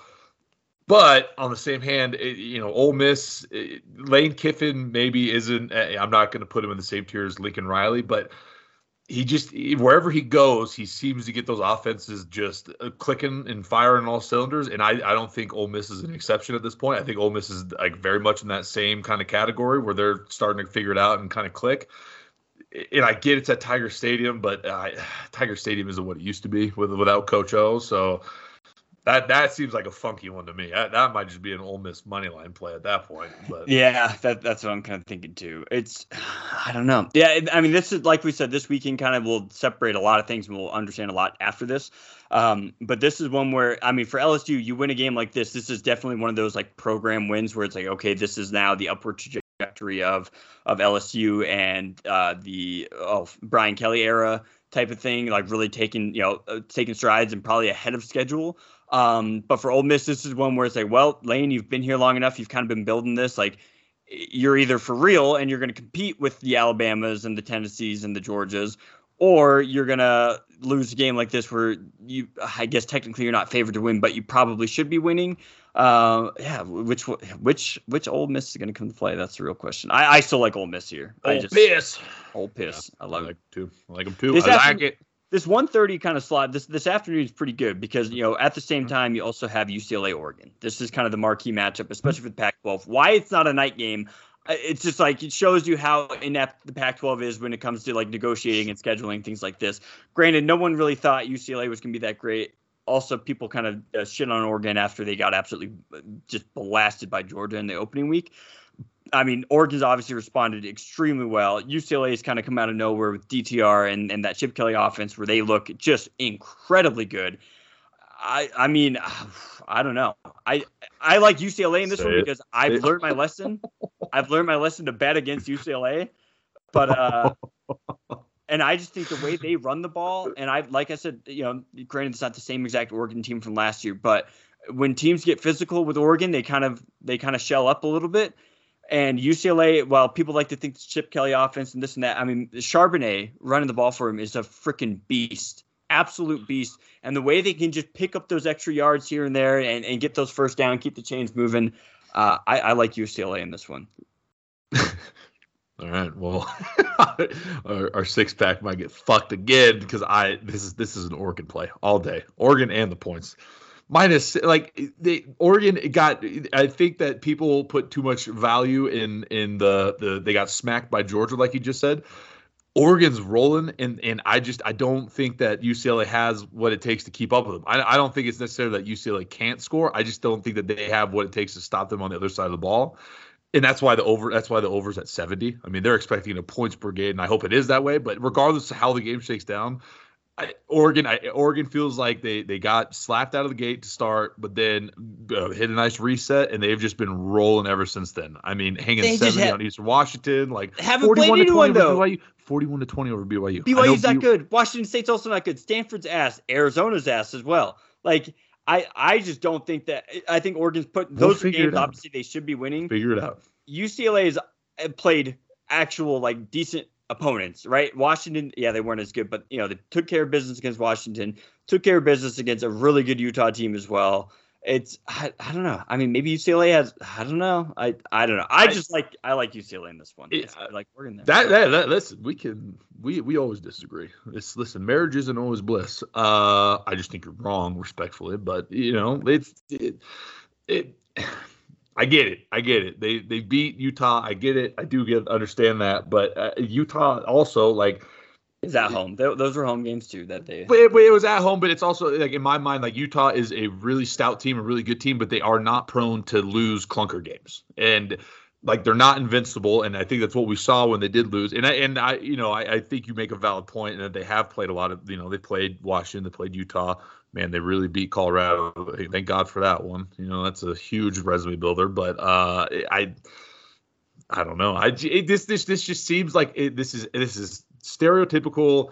But on the same hand, Ole Miss, Lane Kiffin maybe isn't. I'm not going to put him in the same tier as Lincoln Riley, but he just, wherever he goes, he seems to get those offenses just clicking and firing all cylinders. And I don't think Ole Miss is an exception at this point. I think Ole Miss is like very much in that same kind of category where they're starting to figure it out and kind of click. And I get it's at Tiger Stadium, but Tiger Stadium isn't what it used to be without Coach O. So. That seems like a funky one to me. That might just be an Ole Miss money line play at that point. But. Yeah, that's what I'm kind of thinking too. It's, I don't know. Yeah, I mean, this is, like we said, this weekend kind of will separate a lot of things and we'll understand a lot after this. But this is one where, I mean, for LSU, you win a game like this. This is definitely one of those like program wins where it's like, okay, this is now the upward trajectory of LSU and the Brian Kelly era type of thing, like really taking strides and probably ahead of schedule. But for Ole Miss, this is one where it's like, well, Lane, you've been here long enough. You've kind of been building this. Like, you're either for real and you're going to compete with the Alabamas and the Tennessees and the Georgias, or you're going to lose a game like this where you, I guess, technically you're not favored to win, but you probably should be winning. Which Ole Miss is going to come to play? That's the real question. I still like Ole Miss here. Ole Miss. Yeah, I love it too. I like them too. I like it. This 1:30 kind of slot this afternoon is pretty good because, at the same time, you also have UCLA, Oregon. This is kind of the marquee matchup, especially for the Pac-12. Why it's not a night game, it's just like it shows you how inept the Pac-12 is when it comes to like negotiating and scheduling things like this. Granted, no one really thought UCLA was going to be that great. Also, people kind of shit on Oregon after they got absolutely just blasted by Georgia in the opening week. I mean, Oregon's obviously responded extremely well. UCLA has kind of come out of nowhere with DTR and that Chip Kelly offense where they look just incredibly good. I mean, I don't know. I like UCLA in this one because I've learned my lesson. I've learned my lesson to bet against UCLA. But and I just think the way they run the ball, and I said, granted it's not the same exact Oregon team from last year, but when teams get physical with Oregon, they kind of shell up a little bit. And UCLA, while people like to think the Chip Kelly offense and this and that, I mean, Charbonnet running the ball for him is a freaking beast, absolute beast. And the way they can just pick up those extra yards here and there and get those first down, keep the chains moving, I like UCLA in this one. All right, well, our six pack might get fucked again because this is an Oregon play all day, Oregon and the points. Minus, like, Oregon got, I think that people put too much value in they got smacked by Georgia, like you just said. Oregon's rolling, and I don't think that UCLA has what it takes to keep up with them. I don't think it's necessarily that UCLA can't score. I just don't think that they have what it takes to stop them on the other side of the ball. And that's why the over's at 70. I mean, they're expecting a points per game, and I hope it is that way. But regardless of how the game shakes down, Oregon feels like they got slapped out of the gate to start, but then hit a nice reset, and they've just been rolling ever since then. I mean, hanging 70 on Eastern Washington, like 41-20 over BYU, 41-20 over BYU. BYU's not good. Washington State's also not good. Stanford's ass, Arizona's ass as well. Like I just don't think that. I think Oregon's put those games. Obviously, they should be winning. Figure it out. UCLA has played actual like decent opponents, right? Washington, yeah, they weren't as good, but they took care of business against Washington, took care of business against a really good Utah team as well. It's I don't know. I mean, maybe UCLA has. I don't know. I don't know. I like UCLA in this one. I like Oregon there. That listen, we always disagree. Listen, marriage isn't always bliss. I just think you're wrong, respectfully, but it's. I get it. They beat Utah. I get it. I do understand that. But Utah also, like, It's at home. Those were home games too that day. But it was at home, but it's also like in my mind, like Utah is a really stout team, a really good team, but they are not prone to lose clunker games, and like they're not invincible. And I think that's what we saw when they did lose. And I you know, I think you make a valid point that they have played a lot of, you know, they played Washington, they played Utah. Man, they really beat Colorado. Thank God for that one. You know, that's a huge resume builder. But I don't know. This just seems like this is stereotypical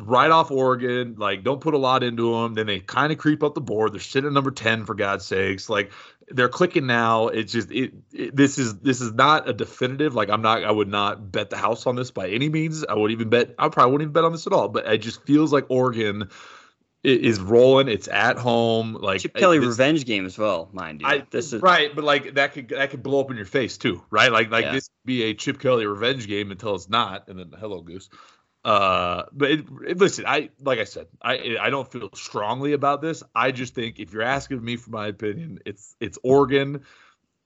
right off Oregon. Like, don't put a lot into them. Then they kind of creep up the board. They're sitting at number 10, for God's sakes. Like, they're clicking now. It's just this is not a definitive. Like, I would not bet the house on this by any means. I probably wouldn't even bet on this at all. But it just feels like Oregon is rolling. It's at home. Like Chip Kelly revenge game as well, mind you. Right, but like that could blow up in your face too, right? Like yeah. This could be a Chip Kelly revenge game until it's not, and then hello goose. But listen, I don't feel strongly about this. I just think if you're asking me for my opinion, it's Oregon,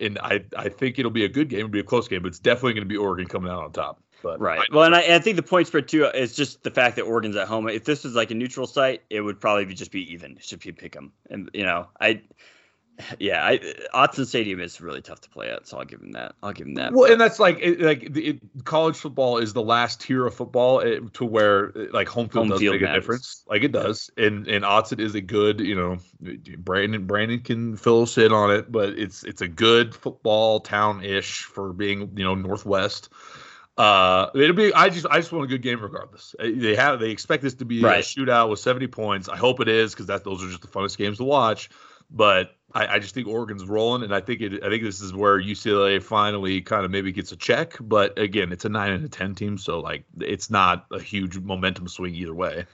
and I think it'll be a good game. It'll be a close game, but it's definitely going to be Oregon coming out on top. But right. Well, and I think the point spread, too, is just the fact that Oregon's at home. If this was like a neutral site, it would probably be even. It should be pick 'em. And, you know, Autzen Stadium is really tough to play at, so I'll give him that. Well, and that's college football is the last tier of football to where, like, home field does make a difference. Like, it does. And Autzen is a good, you know, Brandon can fill us in on it, but it's a good football town-ish for being, you know, Northwest. It'll be. I just want a good game regardless. They expect this to be a shootout with 70 points. I hope it is, because those are just the funnest games to watch. But I just think Oregon's rolling, and I think this is where UCLA finally kind of maybe gets a check. But again, it's a 9 and a 10 team, so like it's not a huge momentum swing either way.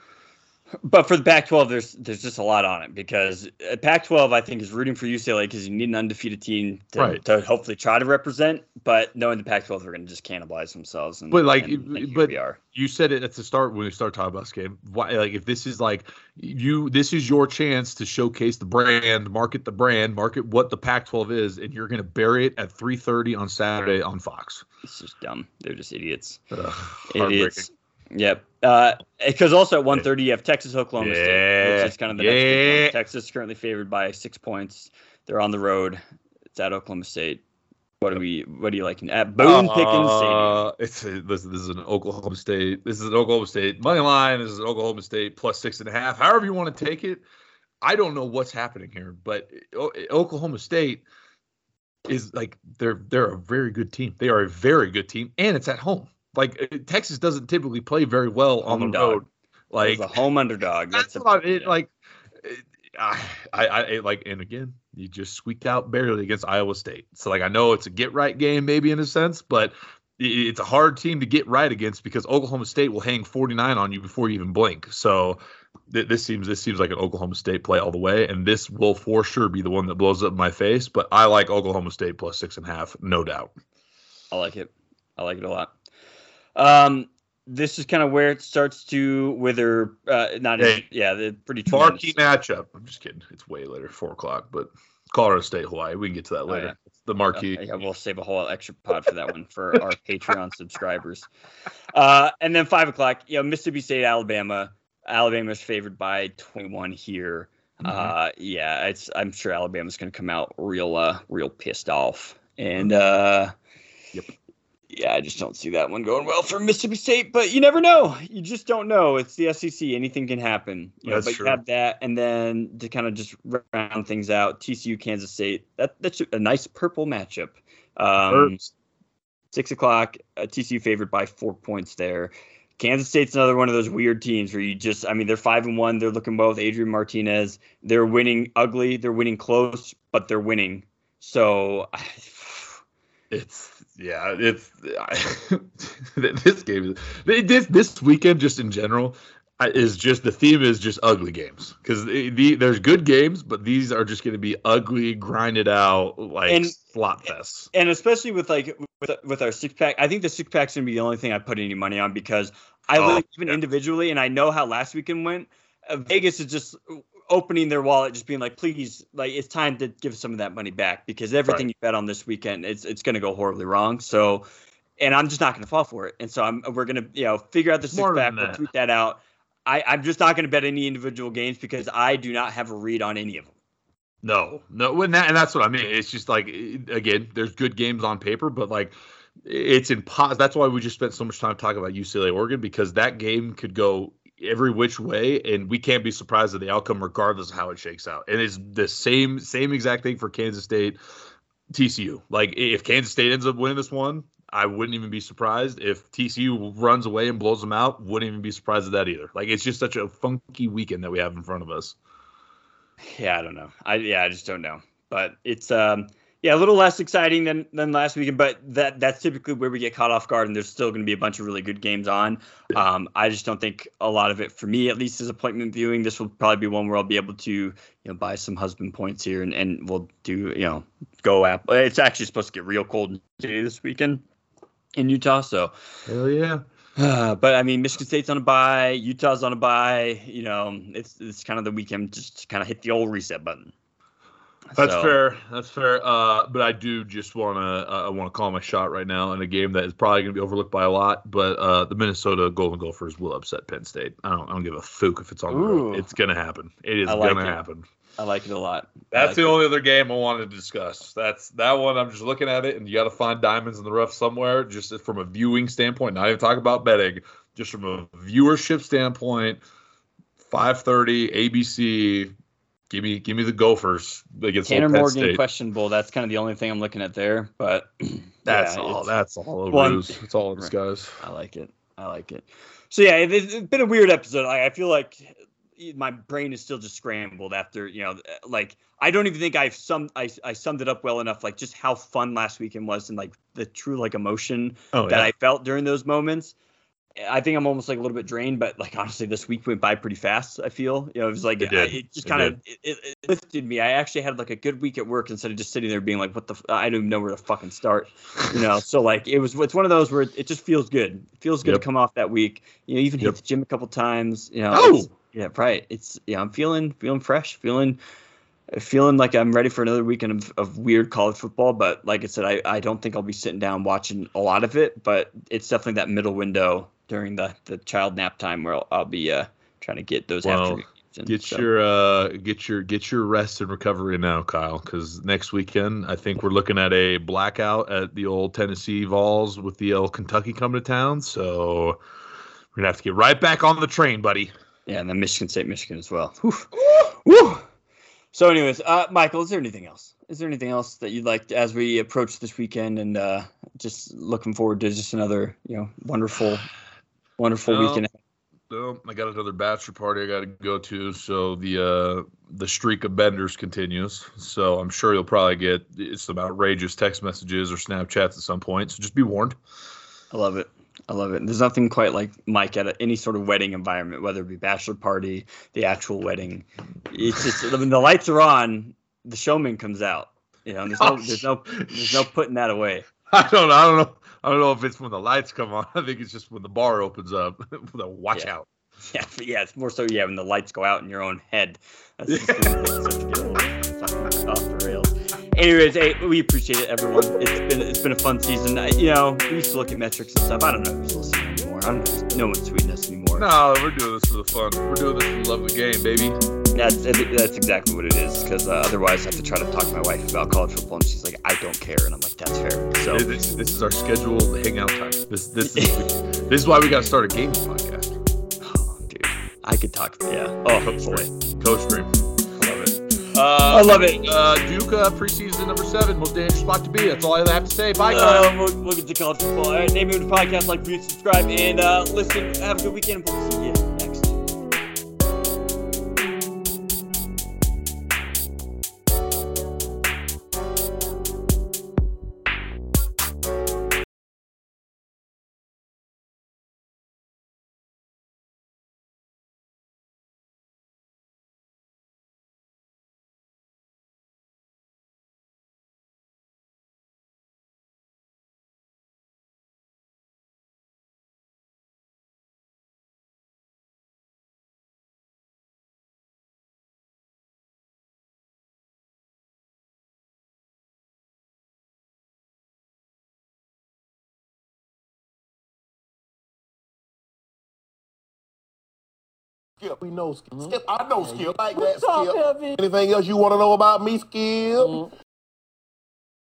But for the Pac-12, there's just a lot on it, because Pac-12, I think, is rooting for UCLA because you need an undefeated team to hopefully try to represent. But knowing the Pac-12, they're going to just cannibalize themselves. But we are. You said it at the start when we started talking about this game. Why, like, if this is like this is your chance to showcase the brand, market what the Pac-12 is, and you're going to bury it at 3:30 on Saturday on Fox. It's just dumb. They're just idiots. Idiots. Yep. Because also at 1:30 you have Texas, Oklahoma State, which is kind of the next big one. Texas is currently favored by 6 points. They're on the road. It's at Oklahoma State. What do you like? At Boone Pickens Stadium. This is an Oklahoma State money line. This is an Oklahoma State plus 6.5. However you want to take it. I don't know what's happening here, but Oklahoma State is like they're a very good team. They are a very good team, and it's at home. Like, Texas doesn't typically play very well on the road. Like, it's a home underdog. And again, you just squeaked out barely against Iowa State. So, like, I know it's a get-right game maybe in a sense, but it's a hard team to get right against because Oklahoma State will hang 49 on you before you even blink. So this seems like an Oklahoma State play all the way, and this will for sure be the one that blows up my face. But I like Oklahoma State plus 6.5, no doubt. I like it. I like it a lot. This is kind of where it starts to wither. They're pretty marquee matchup. I'm just kidding. It's way later, 4:00. But Colorado State, Hawaii. We can get to that later. Oh, yeah. The marquee. Yeah, we'll save a whole extra pod for that one for our Patreon subscribers. And then 5:00. You know, Mississippi State, Alabama. Alabama's favored by 21 here. Mm-hmm. I'm sure Alabama's going to come out real pissed off. And yep. Yeah, I just don't see that one going well for Mississippi State, but you never know. You just don't know. It's the SEC. Anything can happen. That's true. You have that, and then to kind of just round things out, TCU, Kansas State. That's a nice purple matchup. 6:00, TCU favored by 4 points there. Kansas State's another one of those weird teams where they're 5-1. They're looking well with Adrian Martinez. They're winning ugly. They're winning close, but they're winning. So this game this weekend just in general is just the theme is just ugly games, because there's good games, but these are just going to be ugly, grinded out slot fests. And especially with our six pack, I think the six pack's going to be the only thing I put any money on, because I individually, and I know how last weekend went. Vegas is just opening their wallet, just being like, please, like, it's time to give some of that money back, because everything you bet on this weekend, it's going to go horribly wrong. So and I'm just not going to fall for it. And so we're going to, figure out the six pack. We'll tweet that out. I'm just not going to bet any individual games because I do not have a read on any of them. No. And that's what I mean. It's just like, again, there's good games on paper, but like it's impossible. That's why we just spent so much time talking about UCLA Oregon, because that game could go every which way, and we can't be surprised at the outcome regardless of how it shakes out. And it's the same exact thing for Kansas State, TCU. Like if Kansas State ends up winning this one, I wouldn't even be surprised. If TCU runs away and blows them out, wouldn't even be surprised at that either. Like it's just such a funky weekend that we have in front of us. Yeah, I don't know. I just don't know. But it's a little less exciting than last weekend, but that's typically where we get caught off guard, and there's still going to be a bunch of really good games on. I just don't think a lot of it, for me at least, is appointment viewing. This will probably be one where I'll be able to buy some husband points here, and we'll do go Apple. It's actually supposed to get real cold this weekend in Utah, so hell yeah. But I mean, Michigan State's on a bye, Utah's on a bye. It's kind of the weekend just to kind of hit the old reset button. That's fair. But I do just want to call my shot right now in a game that is probably going to be overlooked by a lot. But the Minnesota Golden Gophers will upset Penn State. I don't give a fuck if it's on the road. It's going to happen. It is going to happen. I like it a lot. That's the only other game I wanted to discuss. That's that one. I'm just looking at it, and you got to find diamonds in the rough somewhere. Just from a viewing standpoint, not even talking about betting. Just from a viewership standpoint, 5:30 ABC. Give me the Gophers against Tanner Morgan State. Questionable. That's kind of the only thing I'm looking at there, but that's all. That's all. It's all in disguise. I like it. So yeah, it's been a weird episode. I feel like my brain is still just scrambled after I don't even think I summed it up well enough. Like just how fun last weekend was and like the true like emotion that I felt during those moments. I think I'm almost like a little bit drained, but like honestly, this week went by pretty fast. I feel it was like it just kind of it lifted me. I actually had like a good week at work instead of just sitting there being like, "What the? I don't even know where to fucking start," . So like it's one of those where it just feels good. It feels good to come off that week. Even hit the gym a couple times. It's I'm feeling fresh, feeling like I'm ready for another weekend of weird college football. But like I said, I don't think I'll be sitting down watching a lot of it. But it's definitely that middle window during the child nap time where I'll be trying to get those afternoons. Get your rest and recovery now, Kyle, because next weekend I think we're looking at a blackout at the old Tennessee Vols with the old Kentucky coming to town. So we're gonna have to get right back on the train, buddy. Yeah, and then Michigan State as well. Woo! So anyways, Michael, is there anything else? Is there anything else that you'd like as we approach this weekend and just looking forward to just another wonderful weekend? No, I got another bachelor party I got to go to, so the streak of benders continues. So I'm sure you'll probably get some outrageous text messages or Snapchats at some point. So just be warned. I love it. There's nothing quite like Mike at any sort of wedding environment, whether it be bachelor party, the actual wedding. It's just when the lights are on, the showman comes out. And there's no putting that away. I don't know if it's when the lights come on. I think it's just when the bar opens up. The watch out. Yeah. It's more so. Yeah, when the lights go out in your own head. That's off the rails. Anyways, hey, we appreciate it, everyone. It's been a fun season. We used to look at metrics and stuff. I don't know if we're listening anymore. No one's tweeting us anymore. No, we're doing this for the fun. We're doing this for the love of the game, baby. That's exactly what it is, because otherwise I have to try to talk to my wife about college football, and she's like, I don't care, and I'm like, that's fair. So this is our scheduled hangout time. This is why we got to start a games podcast. Oh, dude. I could talk. Yeah. Oh, boy. Coach Dream. I love it. Duke preseason number 7, most dangerous spot to be. That's all I have to say. Bye, Kyle. We'll get to college football. All right, name it with the podcast. Like, review, subscribe, and listen. Have a good weekend. We'll see you next. Skip. We know Skip. Skip, I know Skip. Like that, Skip. Anything else you want to know about me, Skip? Mm-hmm.